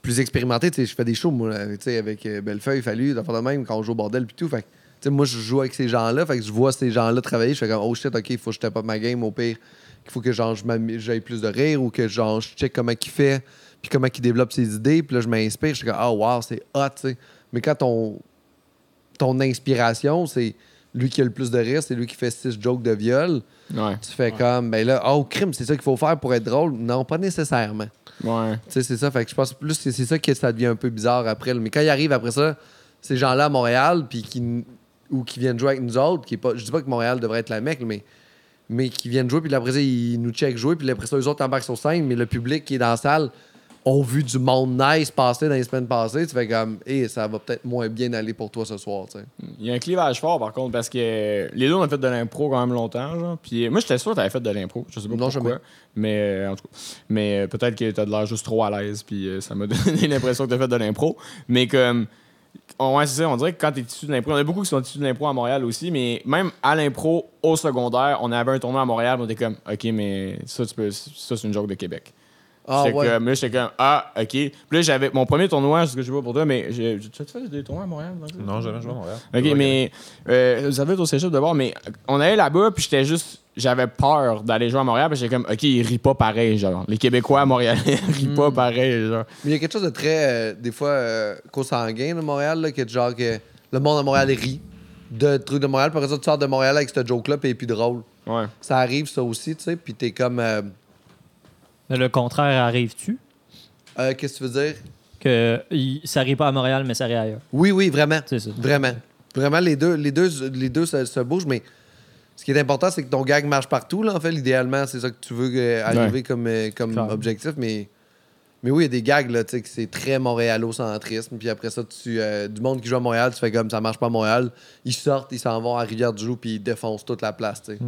plus expérimentés. Tu sais, je fais des shows, moi, avec Bellefeuille, Fallu, d'en faire de même, quand on joue au bordel puis tout. Fait que, tu sais, moi, je joue avec ces gens-là. Fait que je vois ces gens-là travailler. Je fais comme « Oh shit, OK, il faut que je tape up ma game. Au pire, il faut que genre, j'aille plus de rire ou que genre, je check comment il fait puis comment il développe ses idées. » Puis là, je m'inspire. Je suis comme « Ah, wow, c'est hot, tu sais. » Mais quand ton inspiration, c'est lui qui a le plus de rire, c'est lui qui fait 6 jokes de viol. Ouais. Tu fais comme, ben là, oh, crime, c'est ça qu'il faut faire pour être drôle. Non, pas nécessairement. Ouais. Tu sais, c'est ça. Fait que je pense plus que c'est ça que ça devient un peu bizarre après. Mais quand il arrive après ça, ces gens-là à Montréal, puis qui viennent jouer avec nous autres, qui est pas, je dis pas que Montréal devrait être la mecque, mais qui viennent jouer, puis après ça, ils nous checkent jouer, puis après ça, eux autres embarquent sur scène, mais le public qui est dans la salle, ont vu du monde nice passer dans les semaines passées, tu fais comme, ça va peut-être moins bien aller pour toi ce soir, tu sais. Il y a un clivage fort, par contre, parce que les deux, on a fait de l'impro quand même longtemps, genre. Puis moi, j'étais sûr que t'avais fait de l'impro. Je sais pas pourquoi. Mais en tout cas, peut-être que t'as de l'air juste trop à l'aise, puis ça m'a donné l'impression que t'as fait de l'impro. Mais comme, c'est ça, on dirait que quand t'es issu de l'impro, on a beaucoup qui sont issus de l'impro à Montréal aussi, mais même à l'impro, au secondaire, on avait un tournoi à Montréal, on était comme, OK, mais ça, c'est une joke de Québec. Ah, là, j'étais comme, ah, OK. Puis là, j'avais mon premier tournoi, je sais pas pour toi, mais... Tu as fait des tournois à Montréal? Non, j'avais joué à Montréal. OK, mais... vous avez été au Cégep d'abord, mais on allait là-bas, puis j'étais juste... J'avais peur d'aller jouer à Montréal, puis j'étais comme, OK, ils rient pas pareil, genre. Les Québécois à Montréal, ils rient pas pareil, genre. Mais il y a quelque chose de très, des fois, consanguin de Montréal, là, que genre que le monde à Montréal rit de trucs de Montréal. Par exemple, tu sors de Montréal avec ce joke-là, puis il est plus drôle. Ouais. Ça arrive, ça aussi, tu sais, puis t'es comme... Le contraire arrive-tu? Qu'est-ce que tu veux dire? Que ça rit pas à Montréal, mais ça rit ailleurs. Oui, vraiment. C'est ça. Vraiment. Vraiment, les deux se bougent, mais ce qui est important, c'est que ton gag marche partout. Là, en fait, idéalement, c'est ça que tu veux arriver comme objectif, mais oui, il y a des gags, là, tu sais, que c'est très montréalocentrisme, puis après ça, du monde qui joue à Montréal, tu fais comme ça marche pas à Montréal, ils sortent, ils s'en vont à Rivière-du-Loup, puis ils défoncent toute la place, tu sais.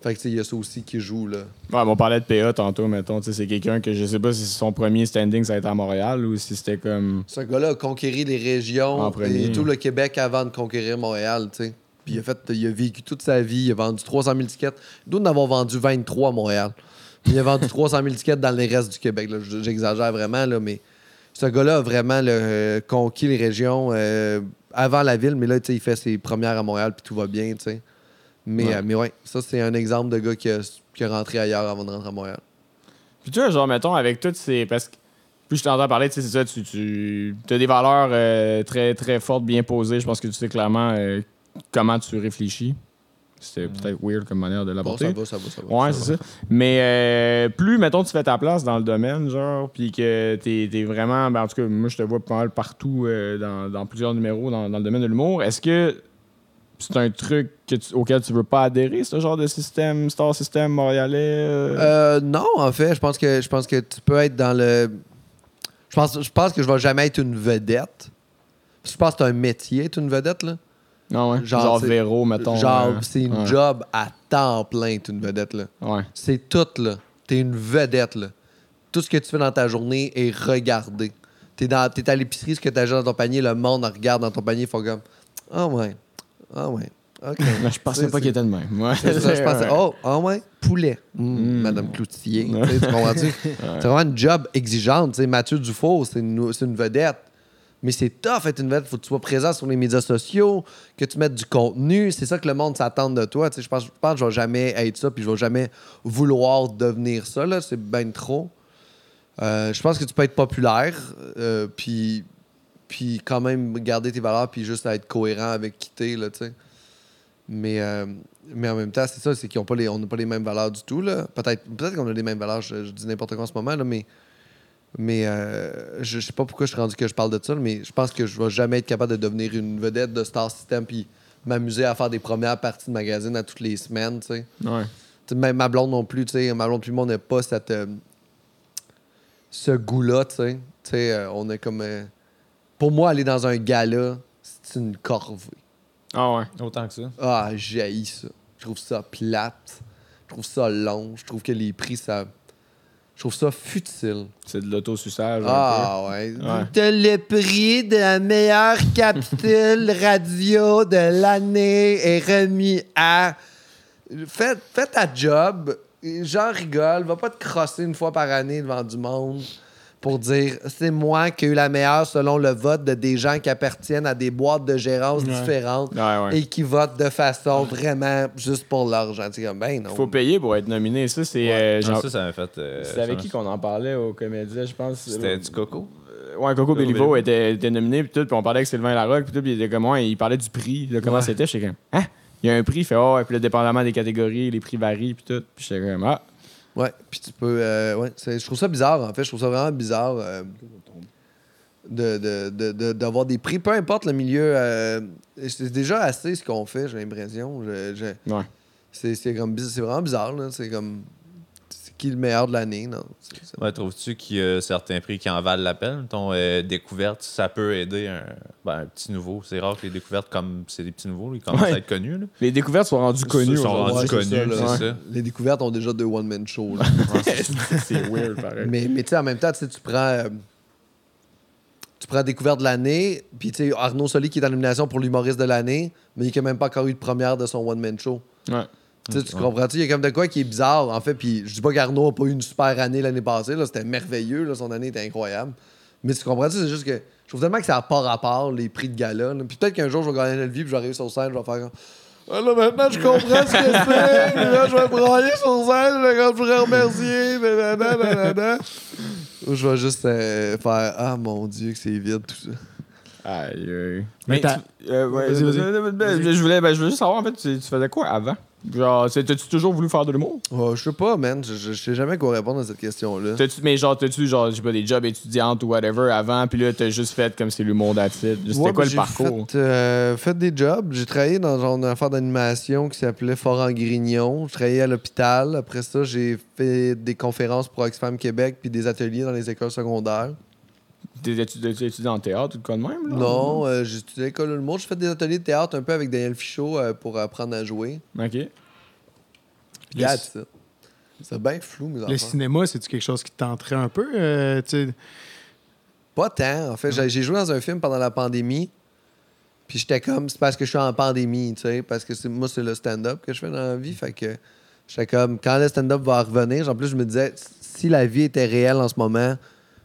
Fait que, il y a ça aussi qui joue, là. Ouais, mais on parlait de P.A. tantôt, mettons. C'est quelqu'un que je sais pas si son premier standing, ça a été à Montréal ou si c'était comme... Ce gars-là a conquéri les régions et tout le Québec avant de conquérir Montréal, tu sais. Puis il a vécu toute sa vie, il a vendu 300 000 tickets. Nous, nous avons vendu 23 à Montréal. Puis il a vendu 300 000 tickets dans les restes du Québec, là. J'exagère vraiment, là, mais ce gars-là a vraiment conquis les régions avant la ville, mais là, tu sais, il fait ses premières à Montréal puis tout va bien, tu sais. Mais ouais, ça, c'est un exemple de gars qui a rentré ailleurs avant de rentrer à Montréal. Puis tu vois, genre, mettons, avec tout, c'est parce que plus je t'entends parler, tu sais, c'est ça, tu as des valeurs très, très fortes, bien posées. Je pense que tu sais clairement comment tu réfléchis. C'était peut-être weird comme manière de l'apporter. Bon, ça va. Ouais, ça c'est va. Ça. Mais plus, mettons, tu fais ta place dans le domaine, genre, puis que t'es vraiment... Ben, en tout cas, moi, je te vois pas mal partout dans plusieurs numéros dans le domaine de l'humour. Est-ce que c'est un truc auquel tu veux pas adhérer, ce genre de système, star system montréalais? Non, en fait, je pense que tu peux être dans le... Je pense que je vais jamais être une vedette. Je pense que c'est un métier, être une vedette, là. Ah ouais. Genre Véro, mettons. Genre, c'est une job à temps plein, t'es une vedette, là. Ouais. C'est tout, là. T'es une vedette, là. Tout ce que tu fais dans ta journée est regardé. T'es à l'épicerie, ce que t'as dans ton panier, le monde regarde dans ton panier, ils font comme... Ah ouais. OK. Je pensais pas qu'il était le même. Ouais. Ça, je pensais, ouais, poulet. Madame Cloutier. Tu comprends-tu? C'est vraiment une job exigeante. T'sais, Mathieu Dufour, c'est une vedette. Mais c'est tough être une vedette. Faut que tu sois présent sur les médias sociaux, que tu mettes du contenu. C'est ça que le monde s'attend de toi. Je pense que je vais jamais être ça, puis je vais jamais vouloir devenir ça. Là. C'est ben trop. Je pense que tu peux être populaire, puis quand même garder tes valeurs, puis juste être cohérent avec qui t'es, là, tu sais. Mais en même temps, c'est ça, c'est qu'on n'a pas les mêmes valeurs du tout, là. Peut-être qu'on a les mêmes valeurs, je dis n'importe quoi en ce moment, là, mais je sais pas pourquoi je suis rendu que je parle de ça, mais je pense que je vais jamais être capable de devenir une vedette de Star System puis m'amuser à faire des premières parties de magazine à toutes les semaines, tu sais. Ouais. Même ma blonde non plus, tu sais, on n'a pas cette ce goût-là, tu sais. Tu sais, on est comme... Pour moi, aller dans un gala, c'est une corvée. Ah ouais, autant que ça. Ah, j'haïs ça. Je trouve ça plate. Je trouve ça long. Je trouve que les prix, ça... Je trouve ça futile. C'est de l'autosuçage. Ah ouais. T'as le prix de la meilleure capsule radio de l'année est remis à... Fais ta job. J'en rigole. Va pas te crosser une fois par année devant du monde pour dire c'est moi qui ai eu la meilleure selon le vote de des gens qui appartiennent à des boîtes de gérance différentes et qui votent de façon vraiment juste pour l'argent. C'est comme ben non. Faut payer pour être nominé. Ça c'est genre, ça m'a fait. C'est avec qui qu'on en parlait au Comédien, je pense. C'était du Coco. Ouais, Coco Béliveau était nominé puis tout, puis on parlait avec Sylvain Larocque puis tout, puis il était comme il parlait du prix, de comment c'était, j'étais comme hein, il y a un prix, il fait puis là, dépendamment des catégories, les prix varient puis tout, puis j'étais comme Ouais, puis tu peux... je trouve ça bizarre, en fait. Je trouve ça vraiment bizarre d'avoir des prix. Peu importe le milieu, c'est déjà assez ce qu'on fait, j'ai l'impression. Ouais. C'est vraiment bizarre, là. C'est comme... C'est qui le meilleur de l'année, non? Ouais, trouves-tu qu'il y a certains prix qui en valent la peine? Ton découverte, ça peut aider un petit nouveau. C'est rare que les découvertes, comme c'est des petits nouveaux, ils commencent à être connus. Là. Les découvertes sont rendues connues. C'est ça. Les découvertes ont déjà deux one-man shows. Là. C'est weird, pareil. Mais tu sais, en même temps, tu prends... Tu prends découverte de l'année, puis tu sais, Arnaud Soli qui est en nomination pour l'humoriste de l'année, mais il n'a même pas encore eu de première de son one-man show. Ouais. Tu comprends-tu? Il y a comme de quoi qui est bizarre, en fait. Puis je dis pas qu'Arnaud a pas eu une super année l'année passée. Là, c'était merveilleux. Là, son année était incroyable. Mais tu comprends-tu? C'est juste que je trouve tellement que ça n'a pas rapport, les prix de gala. Là. Puis peut-être qu'un jour, je vais gagner la vie, puis je vais arriver sur scène, je vais faire... Ah là, maintenant, je comprends ce que c'est. Puis là, je vais brailler sur scène, quand je vais remercier. Blablabla. Je vais juste faire... Ah, mon Dieu, que c'est vide, tout ça. Aïe. Mais vas-y. Je voulais juste savoir, en fait, tu faisais quoi avant? Genre, t'as-tu toujours voulu faire de l'humour? Je sais pas, man. Je sais jamais quoi répondre à cette question-là. T'as-tu, je sais pas, des jobs étudiantes ou whatever avant, puis là, t'as juste fait comme c'est l'humour d'attitude. C'était quoi le parcours? J'ai fait des jobs. J'ai travaillé dans genre, une affaire d'animation qui s'appelait Fort en Grignon. Je travaillais à l'hôpital. Après ça, j'ai fait des conférences pour Oxfam Québec puis des ateliers dans les écoles secondaires. T'es étudié en théâtre ou quoi de même? Là? Non, j'ai étudié à l'école de l'humour. J'ai fait des ateliers de théâtre un peu avec Daniel Fichot pour apprendre à jouer. OK. Regarde ça. C'est bien flou, mes enfants. Le cinéma, c'est-tu quelque chose qui tenterait un peu? Pas tant, en fait. J'ai joué dans un film pendant la pandémie. Puis j'étais comme, c'est parce que je suis en pandémie, tu sais. Parce que c'est le stand-up que je fais dans la vie. Fait que j'étais comme, quand le stand-up va revenir, en plus, je me disais, si la vie était réelle en ce moment...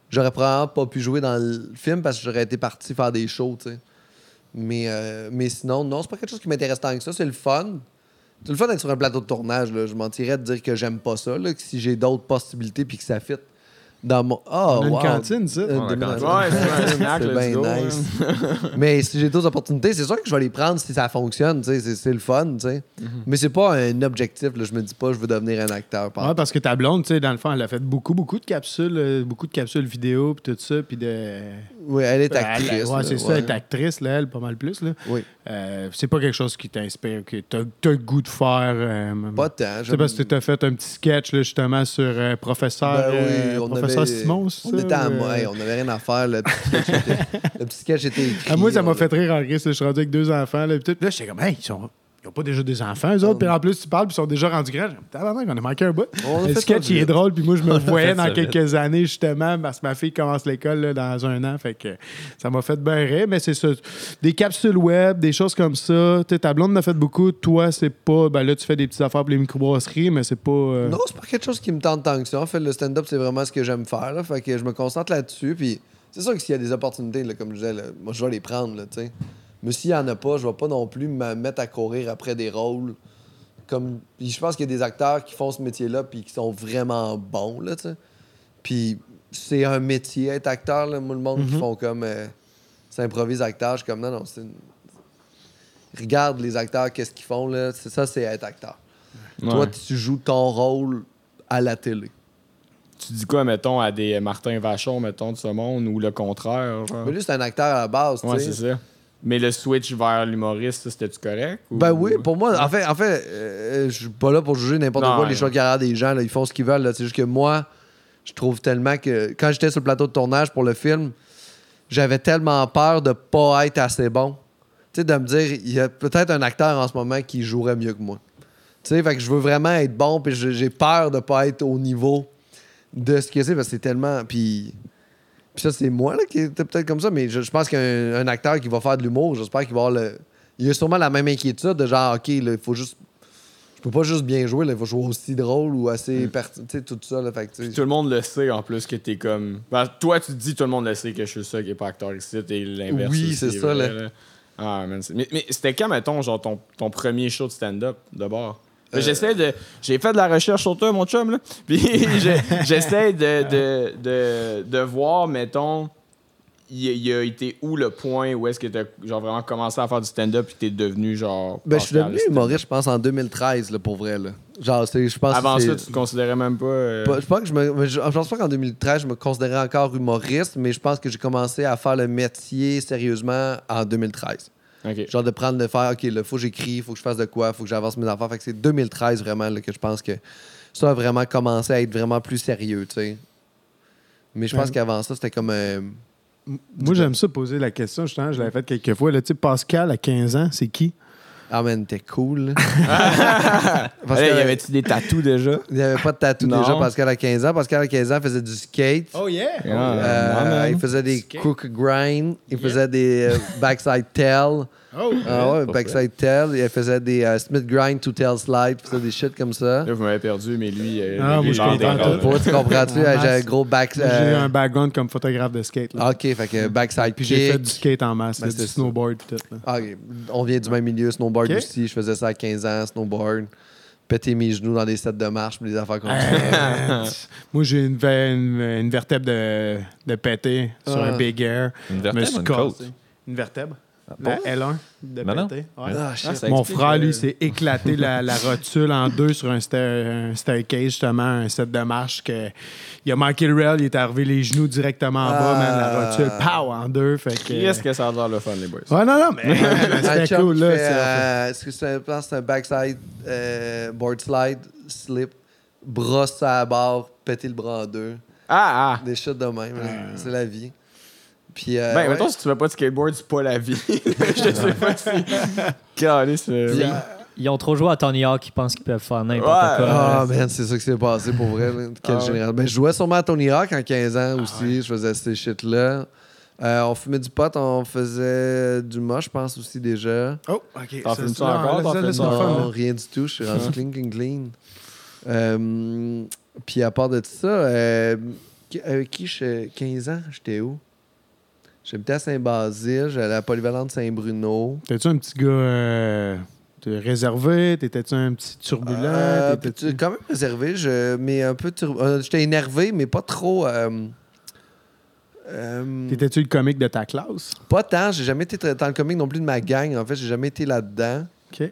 J'aurais probablement pas pu jouer dans le film parce que j'aurais été parti faire des shows, tu sais. Mais sinon, non, c'est pas quelque chose qui m'intéresse tant que ça. C'est le fun. C'est le fun d'être sur un plateau de tournage, là. Je mentirais de dire que j'aime pas ça, là, que si j'ai d'autres possibilités puis que ça fit. Dans mon... on a une cantine, ça. C'est bien nice. Mais si j'ai d'autres opportunités, c'est sûr que je vais les prendre si ça fonctionne. C'est le fun. Mm-hmm. Mais c'est pas un objectif. Là. Je me dis pas, je veux devenir un acteur. Ouais, parce que ta blonde, dans le fond, elle a fait beaucoup de capsules vidéo puis tout ça. Puis de... Oui, elle est actrice. Elle est actrice, là, elle, pas mal plus. Là. Oui. C'est pas quelque chose qui t'inspire, que t'as le goût de faire. Pas tant. C'est parce que t'as fait un petit sketch, là, justement, sur professeur. Ben oui, on avait rien à faire. Le petit sketch était écrit. Moi, ça m'a fait rire en risque. Je suis rendu avec 2 enfants. Là, puis là j'étais comme, hey, ils n'ont pas déjà des enfants, eux autres. Puis en plus, tu parles, puis ils sont déjà rendus grands. On a manqué un bout. Le sketch, il est drôle. Puis moi, je me voyais dans quelques années, justement, parce que ma fille commence l'école là, dans 1 an. Fait que ça m'a fait bien rire. Mais c'est ça. Des capsules web, des choses comme ça. T'sais, ta blonde en a fait beaucoup. Toi, c'est pas. Ben là, tu fais des petites affaires pour les microbrasseries, mais c'est pas. Non, c'est pas quelque chose qui me tente tant que ça. En fait, le stand-up, c'est vraiment ce que j'aime faire. Là, fait que je me concentre là-dessus. Puis c'est sûr que s'il y a des opportunités, là, comme je disais, là, moi, je vais les prendre, tu sais. Mais s'il n'y en a pas, je ne vais pas non plus me mettre à courir après des rôles. Comme... Je pense qu'il y a des acteurs qui font ce métier-là et qui sont vraiment bons. Là, puis c'est un métier, être acteur. Là, moi, le monde qui font comme... s'improvise acteur, je suis comme... Non, c'est une... Regarde les acteurs, qu'est-ce qu'ils font. Là. Ça, c'est être acteur. Ouais. Toi, tu joues ton rôle à la télé. Tu dis quoi, mettons, à des Martin Vachon, mettons, de ce monde, ou le contraire? Genre? Mais lui, c'est un acteur à la base. Oui, c'est ça. Mais le switch vers l'humoriste, ça, c'était-tu correct? Ou... Ben oui, pour moi, en fait je suis pas là pour juger n'importe quoi les choix de carrière des gens. Là, ils font ce qu'ils veulent. Là. C'est juste que moi, je trouve tellement que... Quand j'étais sur le plateau de tournage pour le film, j'avais tellement peur de pas être assez bon. Tu sais, de me dire, il y a peut-être un acteur en ce moment qui jouerait mieux que moi. Tu sais, fait que je veux vraiment être bon, puis j'ai peur de pas être au niveau de ce que c'est, parce que c'est tellement... Puis ça, c'est moi là, qui était peut-être comme ça, mais je pense qu'un acteur qui va faire de l'humour, j'espère qu'il va avoir le... Il a sûrement la même inquiétude de genre, OK, il faut juste... Je peux pas juste bien jouer, il faut jouer aussi drôle ou assez... Tu sais, tout ça, là, fait que, tout le monde le sait, en plus, que t'es comme... Ben, toi, tu te dis, tout le monde le sait que je suis ça, qui est pas acteur ici, et l'inverse. Oui, aussi, c'est ça, vrai, là. Ah, man, mais c'était quand, mettons, genre, ton premier show de stand-up, de bord? J'ai fait de la recherche sur toi, mon chum, là. Puis j'essaie de voir, mettons, il a été où le point où est-ce que t'as genre vraiment commencé à faire du stand-up et t'es devenu genre... Ben, je suis devenu humoriste, je pense, en 2013, là, pour vrai, là. Genre, je pense... Avant ça, tu te considérais même pas... Je pense pas qu'en 2013, je me considérais encore humoriste, mais je pense que j'ai commencé à faire le métier sérieusement en 2013. Okay. Genre de prendre, de faire, OK, là, faut que j'écris, faut que je fasse de quoi, faut que j'avance mes affaires. Fait que c'est 2013 vraiment là, que je pense que ça a vraiment commencé à être vraiment plus sérieux, tu sais. Mais je pense qu'avant ça, c'était comme... Moi, j'aime ça poser la question, justement, je l'avais faite quelques fois. Là, tu sais, Pascal, à 15 ans, c'est qui? Ah, man, t'es cool. Parce que, il y avait-tu des tatous déjà? Il n'y avait pas de tatous déjà, Pascal, à 15 ans. Pascal, à 15 ans, faisait du skate. Oh, yeah! Il faisait des crook grind. Il faisait des backside tail. Oh, ouais, backside tail. Il faisait des Smith grind to tail slide. Il faisait des shit comme ça. Là, vous m'avez perdu, mais lui, il tu comprends-tu? J'ai un gros backside. J'ai un background comme photographe de skate. Là. OK, fait que backside. Puis j'ai fait du skate en masse, du snowboard, peut-être. OK, on vient du même milieu, snowboard. Okay. Aussi, je faisais ça à 15 ans, snowboard, péter mes genoux dans des sets de marche, des affaires comme ça. Moi, j'ai une vertèbre de péter sur un big air. Une vertèbre, une vertèbre. Ah, bon? La L1 de péter. Ouais. Mon frère, lui, s'est éclaté la rotule en 2 sur un staircase, justement, un set de marche. Il a manqué le rail, il est arrivé les genoux directement en bas, mais la rotule, pow, en 2. Qu'est-ce que ça a l'air le fun, les boys? Ouais, non, mais c'était cool. Là, est-ce que c'est un backside, board slide, slip, brosse à la barre, péter le bras en 2. Des chutes de même. C'est la vie. Puis, mettons, si tu fais pas de skateboard, c'est pas la vie. Je sais pas si... Ils ont trop joué à Tony Hawk, ils pensent qu'ils peuvent faire n'importe quoi. Ah, man, c'est ça qui s'est passé pour vrai. Quel général. Ben, je jouais sûrement à Tony Hawk en 15 ans aussi. Je faisais ces shit-là. On fumait du pot, on faisait du moche, je pense aussi déjà. Oh, OK. T'en fumes ça encore? Non, rien du tout. Je suis rendu clean. Puis à part de tout ça, avec qui, 15 ans, j'étais où? J'habitais à Saint-Basile, j'allais à la Polyvalente Saint-Bruno. T'es-tu un petit gars T'es réservé? T'étais-tu un petit turbulent? Quand même réservé, mais un peu j'étais énervé, mais pas trop... T'étais-tu le comique de ta classe? Pas tant. J'ai jamais été dans le comique non plus de ma gang. En fait, j'ai jamais été là-dedans. OK.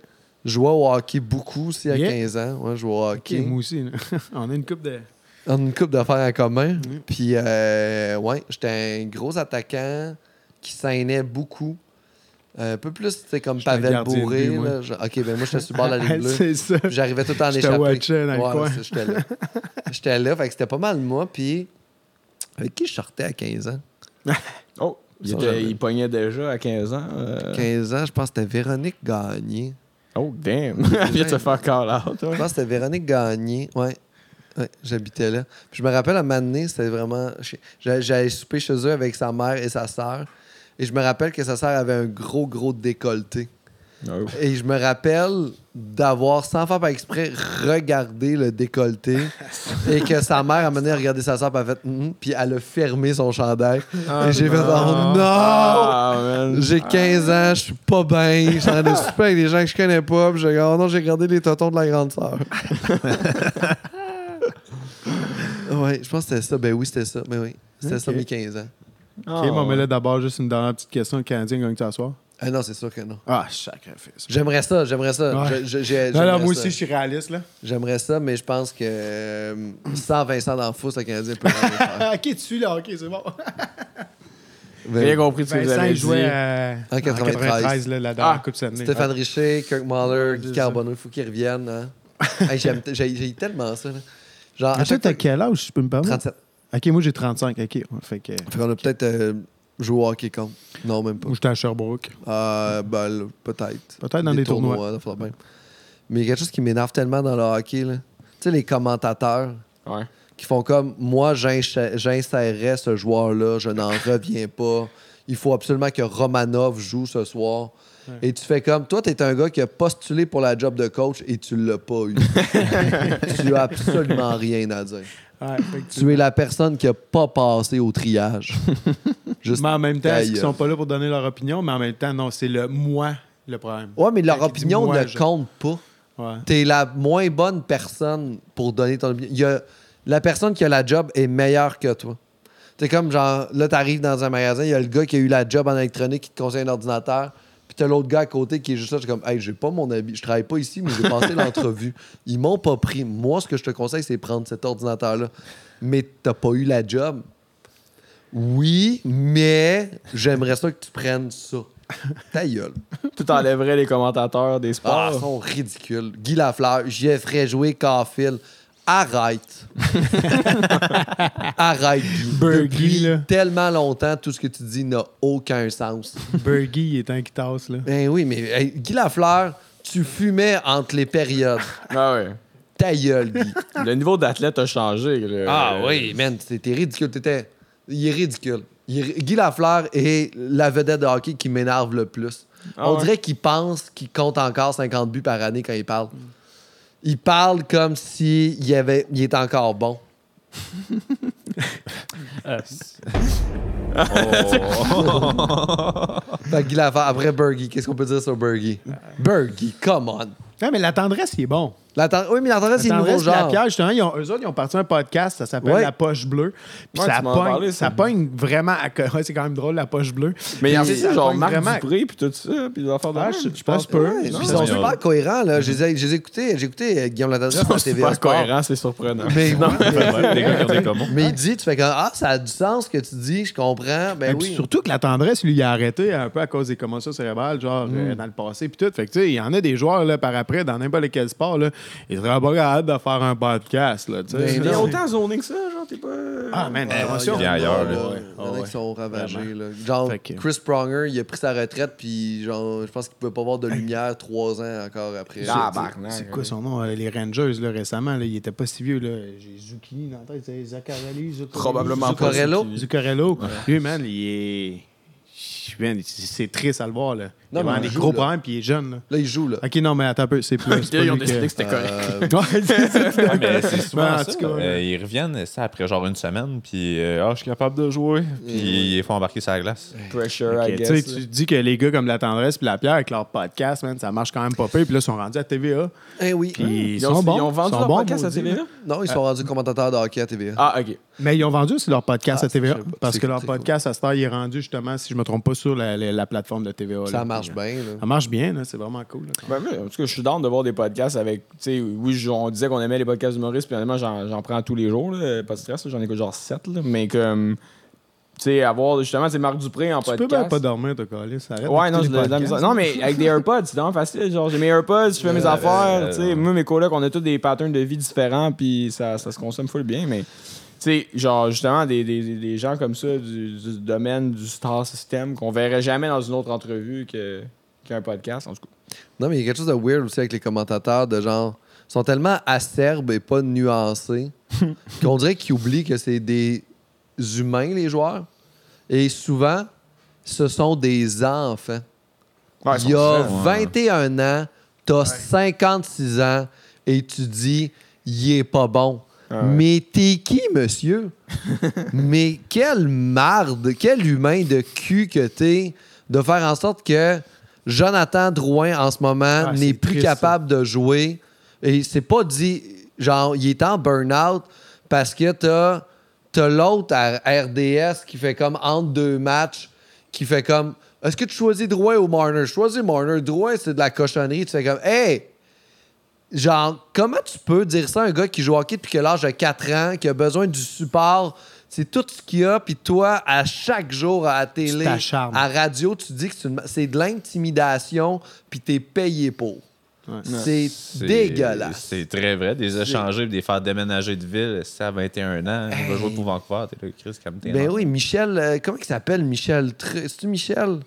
Je jouais au hockey beaucoup aussi à 15 ans. Ouais, je jouais au hockey. Okay, moi aussi. On a une coupe de... On a une coupe d'affaires en commun. Mm. Puis, ouais, j'étais un gros attaquant qui s'aînait beaucoup. Un peu plus, c'était comme Pavel Bourré. Là. OK, ben moi, j'étais sur le bord de la ligne bleue. C'est ça. J'arrivais tout le temps en échappée. J'étais là. J'étais là, fait que c'était pas mal moi. Puis, avec qui je sortais à 15 ans? Oh! Il pognait déjà à 15 ans. 15 ans, je pense que c'était Véronique Gagné. Oh, damn! Elle vient de se faire call-out. Ouais. Je pense que c'était Véronique Gagné. Ouais. Ouais, j'habitais là. Puis je me rappelle, à un moment donné, c'était vraiment... J'allais souper chez eux avec sa mère et sa sœur. Et je me rappelle que sa sœur avait un gros, gros décolleté. Oh. Et je me rappelle d'avoir, sans faire par exprès, regardé le décolleté. Et que sa mère, à un moment donné, a regardé sa sœur, puis elle a fait... Puis elle a fermé son chandail. Oh, et j'ai fait... Oh non! Oh, j'ai 15 ans, je suis pas bien. Je suis en train de souper avec des gens que je connais pas. Puis j'ai dit, oh non, j'ai regardé les tontons de la grande sœur. Oui, je pense que c'était ça. Ben oui, c'était ça. Mais oui, c'était ça, mes 15 ans. OK, bon, mais là, d'abord, juste une dernière petite question. Le Canadien gagne-tu à soir? Ah non, c'est sûr que non. Ah, sacrifice. J'aimerais ça, j'aimerais ça. Ouais. J'aimerais moi aussi, je suis réaliste, là. J'aimerais ça, mais je pense que sans Vincent D'Anfousse, le Canadien peut faire. OK, dessus, là, OK, c'est bon. Bien compris ce que vous avez dit. En 93, là, la dernière Coupe Stanley. Stéphane Richer, Kirk Muller, Guy Carbonneau, il faut qu'ils reviennent. Hein. Hey, j'ai tellement ça, là. Genre, toi, t'as quel âge, si je peux me permettre? 37. OK, moi, j'ai 35. OK. Fait qu'on a peut-être joué au hockey contre. Non, même pas. Ou j'étais à Sherbrooke. Ben, là, peut-être. Peut-être dans des tournois. Là, mais il y a quelque chose qui m'énerve tellement dans le hockey, là. Tu sais, les commentateurs qui font comme, moi, j'insérerais ce joueur-là, je n'en reviens pas. Il faut absolument que Romanov joue ce soir. Ouais. Et tu fais comme... Toi, t'es un gars qui a postulé pour la job de coach et tu l'as pas eu. Tu as absolument rien à dire. Ouais, tu es la personne qui a pas passé au triage. Juste mais en même temps, ils sont pas là pour donner leur opinion, mais en même temps, non, c'est le « moi » le problème. Oui, mais leur opinion moi, ne compte pas. Ouais. T'es la moins bonne personne pour donner ton opinion. La personne qui a la job est meilleure que toi. C'est comme genre... Là, t'arrives dans un magasin, il y a le gars qui a eu la job en électronique qui te conseille un ordinateur... Puis t'as l'autre gars à côté qui est juste là, je suis comme, hey, j'ai pas mon habit, je travaille pas ici, mais j'ai passé l'entrevue. Ils m'ont pas pris. Moi, ce que je te conseille, c'est prendre cet ordinateur-là. Mais t'as pas eu la job. Oui, mais j'aimerais ça que tu prennes ça. Ta gueule. Tu t'enlèverais les commentateurs des sports. Ah, ils sont ridicules. Guy Lafleur, j'y ferais jouer Caulfield. Arrête. Arrête. Bergy, là. Tellement longtemps, tout ce que tu dis n'a aucun sens. Bergy, il est un qui tasse, là. Ben oui, mais hey, Guy Lafleur, tu fumais entre les périodes. Ah ouais. Ta gueule, Guy. Le niveau d'athlète a changé. Là. Ah oui, man, c'était ridicule. Il est ridicule. Guy Lafleur est la vedette de hockey qui m'énerve le plus. Ah ouais. On dirait qu'il pense qu'il compte encore 50 buts par année quand il parle. Il parle comme si il était encore bon. Guy Lafleur, après Bergy, qu'est-ce qu'on peut dire sur Bergy? Bergy, come on. Non, mais la tendresse, il est bon. Oui, mais la tendresse, il est nouveau genre. La pierre, justement, eux autres, ils ont parti un podcast, ça s'appelle La Poche Bleue. Puis ça pogne vraiment à... Ouais, c'est quand même drôle, La Poche Bleue. Mais il y a aussi genre Marc Dupré, puis tout ça, puis des affaires d'âge. Je pense que... Ils sont super cohérents, là. J'ai écouté Guillaume Latendresse à TVA. C'est super cohérent, c'est surprenant. Mais il dit, tu fais comme, ah, ça a du sens ce que tu dis, je comprends. Ben oui. Surtout que la tendresse, lui, il a arrêté un peu à cause des commotions cérébrales, genre dans le passé, puis tout. Fait que tu sais, il y en a des joueurs, là, par après, dans n'importe quel sport, là. Il serait pas hâte de faire un podcast, là, tu sais. Mais autant zoné que ça, genre, t'es pas... Ah, man, l'émotion. Il y a ailleurs, là. Il y en a qui sont ravagés, là. Genre, Chris Pronger, il a pris sa retraite, puis genre, je pense qu'il pouvait pas voir de lumière 3 ans encore après. C'est quoi son nom? Les Rangers, là, récemment, là, il était pas si vieux, là. J'ai Zucchini dans la tête, Zaccarelli, probablement pas. Zuccarello. Lui, man, il est... Puis man, c'est triste à le voir, là. Non, il a des gros problèmes, puis il est jeune. Là, il joue, là. OK, non, mais attends un peu, c'est plus... ils ont décidé que c'était correct. Ouais, mais c'est souvent ça. Ils reviennent, ça, après genre une semaine, puis je suis capable de jouer. Puis ils font embarquer sur la glace. Pressure, okay, I guess. Tu dis que les gars comme La Tendresse puis La Pierre, avec leur podcast, man, ça marche quand même pas peu. Puis là, ils sont rendus à TVA. Eh oui. Puis ils sont bons. Ils ont vendu leur podcast à TVA? Non, ils sont rendus commentateurs de hockey à TVA. Ah, OK. Mais ils ont vendu aussi leur podcast à TVA. Parce que leur podcast, à cette heure, il est rendu, justement, si je me trompe pas, sur la plateforme de TVA. Ça marche bien, là, c'est vraiment cool. Là, ben oui, en tout cas, je suis down de voir des podcasts avec... Oui, on disait qu'on aimait les podcasts d'humoristes, puis honnêtement, j'en prends tous les jours, là, pas de stress, là, j'en écoute genre 7, là, mais comme... Tu sais, avoir justement, c'est Marc Dupré en podcast. Tu peux même pas dormir, t'as collé, ça arrête. Ouais, non, non, mais avec des AirPods, c'est vraiment facile. Genre, j'ai mes AirPods, je fais mes affaires, tu sais. Moi, mes colocs, on a tous des patterns de vie différents, puis ça se consomme full bien, mais... Tu sais, genre, justement, des gens comme ça du domaine du star system qu'on verrait jamais dans une autre entrevue qu'un podcast, en tout cas. Non, mais il y a quelque chose de weird aussi avec les commentateurs, de genre, ils sont tellement acerbes et pas nuancés qu'on dirait qu'ils oublient que c'est des humains, les joueurs. Et souvent, ce sont des enfants. Ouais, il y a 21 ans, t'as 56 ans et tu dis, il est pas bon. Mais t'es qui, monsieur? Mais quelle marde, quel humain de cul que t'es de faire en sorte que Jonathan Drouin, en ce moment, n'est plus capable de jouer. Et c'est pas dit, genre, il est en burn-out parce que t'as l'autre à RDS qui fait comme entre deux matchs, qui fait comme, est-ce que tu choisis Drouin ou Marner? Je choisis Marner. Drouin, c'est de la cochonnerie. Tu fais comme, hey! Genre, comment tu peux dire ça à un gars qui joue au hockey depuis que l'âge de 4 ans, qui a besoin du support, c'est tout ce qu'il a, puis toi, à chaque jour, à la télé, à radio, tu dis que c'est de l'intimidation, puis t'es payé pour. Ouais. C'est dégueulasse. C'est très vrai. Des échanger, des faire déménager de ville, c'est à 21 ans, il va jouer pour Vancouver, t'es là, Chris, comme t'es. Ben oui, Michel, comment il s'appelle, Michel? C'est-tu Michel?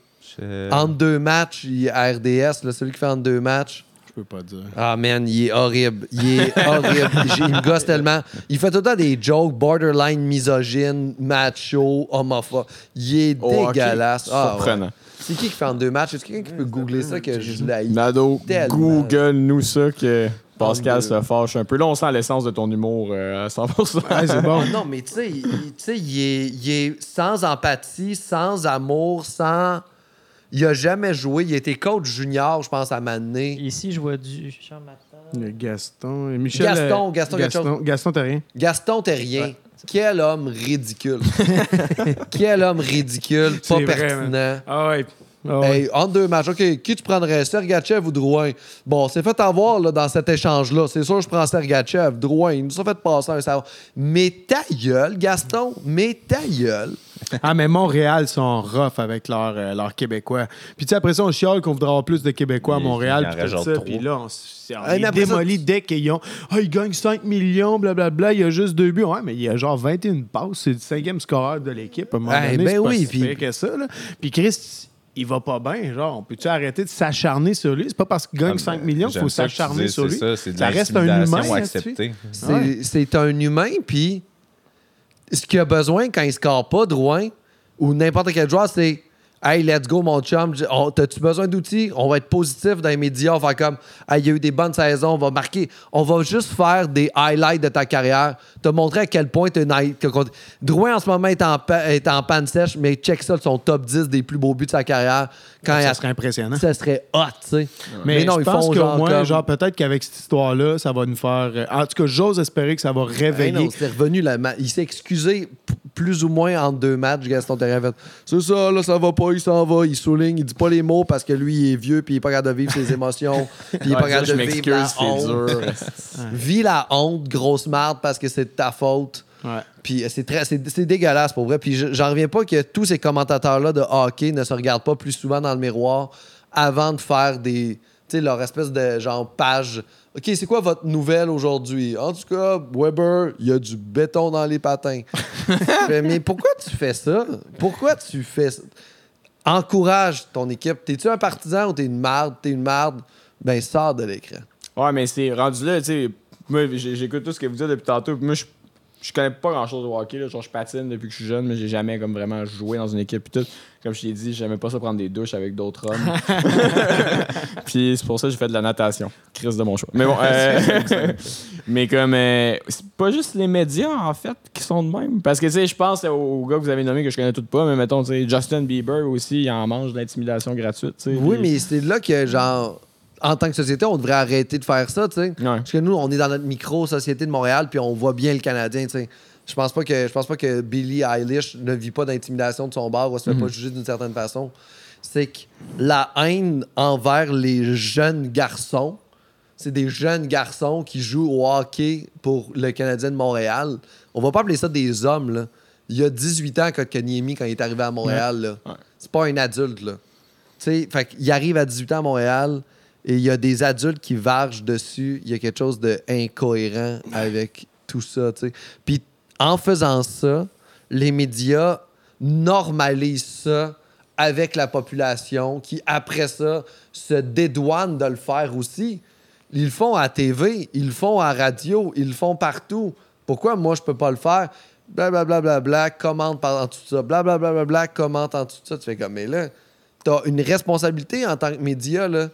Entre deux matchs, à RDS, là, celui qui fait entre deux matchs. Je peux pas dire. Ah, man, il est horrible. Il est horrible. Il me gosse tellement. Il fait tout le temps des jokes borderline misogynes, macho, homophobe. Il est dégueulasse. Okay. Surprenant. Ouais. C'est qui fait en deux matchs? Est-ce quelqu'un qui peut googler ça que je l'ai? Nado, google-nous ça que Pascal se fâche un peu. Là, on sent l'essence de ton humour à 100%. Ouais, c'est bon. Non, mais tu sais, il est sans empathie, sans amour, sans... Il a jamais joué. Il était coach junior, je pense, à Mané. Ici, je vois du Jean Martin. Gaston. Michel. Gaston Terrien. Gaston Terrien. Ouais. Quel homme ridicule. Quel homme ridicule, pas vrai, pertinent. Man. Ah ouais. Ah ouais. Hey, entre deux matchs, OK, qui tu prendrais, Sergachev ou Drouin? Bon, c'est fait avoir là, dans cet échange-là. C'est sûr, je prends Sergachev, Drouin. Ils nous ont fait passer un savoir. Mais ta gueule, Gaston, mais ta gueule. Ah, mais Montréal sont rough avec leurs Québécois. Puis, tu sais, après ça, on chiale qu'on voudra avoir plus de Québécois à Montréal. Puis, tout ça. Puis là, on démolit dès qu'ils ont. Ah, ils gagnent 5 millions, blablabla. Il y a juste 2 buts. Ouais, mais il y a genre 21 passes. C'est le 5e scoreur de l'équipe. À un moment donné, c'est pas si pire que ça. Là. Puis, Chris, il va pas bien. Genre, on peut-tu arrêter de s'acharner sur lui? C'est pas parce qu'il gagne 5 millions qu'il faut s'acharner sur lui. Ça reste un humain. C'est un humain, puis. Ce qu'il a besoin quand il score pas, Drouin, ou n'importe quel joueur, c'est « Hey, let's go, mon chum. T'as-tu besoin d'outils? On va être positif dans les médias. On va faire comme « Hey, il y a eu des bonnes saisons. On va marquer. On va juste faire des highlights de ta carrière. Te montrer à quel point t'es... Drouin, en ce moment, est en panne sèche, mais check ça, son top 10 des plus beaux buts de sa carrière. Quand ça serait impressionnant. Ça serait hot, tu sais. Ouais. Mais non, je pense qu'au moins, genre, peut-être qu'avec cette histoire-là, ça va nous faire... En tout cas, j'ose espérer que ça va réveiller. Non, c'est revenu. Il s'est excusé plus ou moins entre deux matchs. Gaston Terrien fait « C'est ça, là, ça va pas. Il s'en va. Il souligne. Il dit pas les mots parce que lui, il est vieux puis il est pas capable de vivre ses émotions. Puis il est pas capable de vivre la honte. Vis la honte, grosse marde, parce que c'est de ta faute. » Puis c'est dégueulasse pour vrai. Puis j'en reviens pas que tous ces commentateurs-là de hockey ne se regardent pas plus souvent dans le miroir avant de faire des... Tu sais, leur espèce de genre page. OK, c'est quoi votre nouvelle aujourd'hui? En tout cas, Weber, il y a du béton dans les patins. Mais pourquoi tu fais ça? Pourquoi tu fais ça? Encourage ton équipe. T'es-tu un partisan ou t'es une marde? T'es une marde? Ben, sors de l'écran. Ouais, mais c'est rendu là, tu sais... Moi, j'écoute tout ce que vous dites depuis tantôt. Moi, je je connais pas grand-chose au hockey. Là. Genre, je patine depuis que je suis jeune, mais j'ai jamais comme vraiment joué dans une équipe. Puis tout. Comme je t'ai dit, j'aimais pas ça prendre des douches avec d'autres hommes. Puis c'est pour ça que j'ai fait de la natation. Crise de mon choix. Mais bon. Mais comme... c'est pas juste les médias, en fait, qui sont de même. Parce que, tu sais, je pense aux gars que vous avez nommés que je connais tout pas, mais mettons, tu sais, Justin Bieber aussi, il en mange de l'intimidation gratuite. Oui, pis... mais c'est là que, genre... En tant que société, on devrait arrêter de faire ça, tu sais. Ouais. Parce que nous, on est dans notre micro-société de Montréal, puis on voit bien le Canadien, tu sais. Je pense pas que Billie Eilish ne vit pas d'intimidation de son bar ou se fait pas juger d'une certaine façon. C'est que la haine envers les jeunes garçons, c'est des jeunes garçons qui jouent au hockey pour le Canadien de Montréal. On va pas appeler ça des hommes, là. Il y a 18 ans, Kotkaniemi, quand il est arrivé à Montréal, là. Ouais. C'est pas un adulte, là. Tu sais, fait qu'il arrive à 18 ans à Montréal... Et il y a des adultes qui vargent dessus. Il y a quelque chose d'incohérent avec tout ça, tu sais. Puis en faisant ça, les médias normalisent ça avec la population qui, après ça, se dédouane de le faire aussi. Ils le font à la TV, ils le font à la radio, ils le font partout. Pourquoi moi, je peux pas le faire? Blablabla, bla, bla, bla, commente en dessous de ça. Blablabla, bla, bla, bla, commente en dessous de ça. Tu fais comme, mais là, t'as une responsabilité en tant que média, là,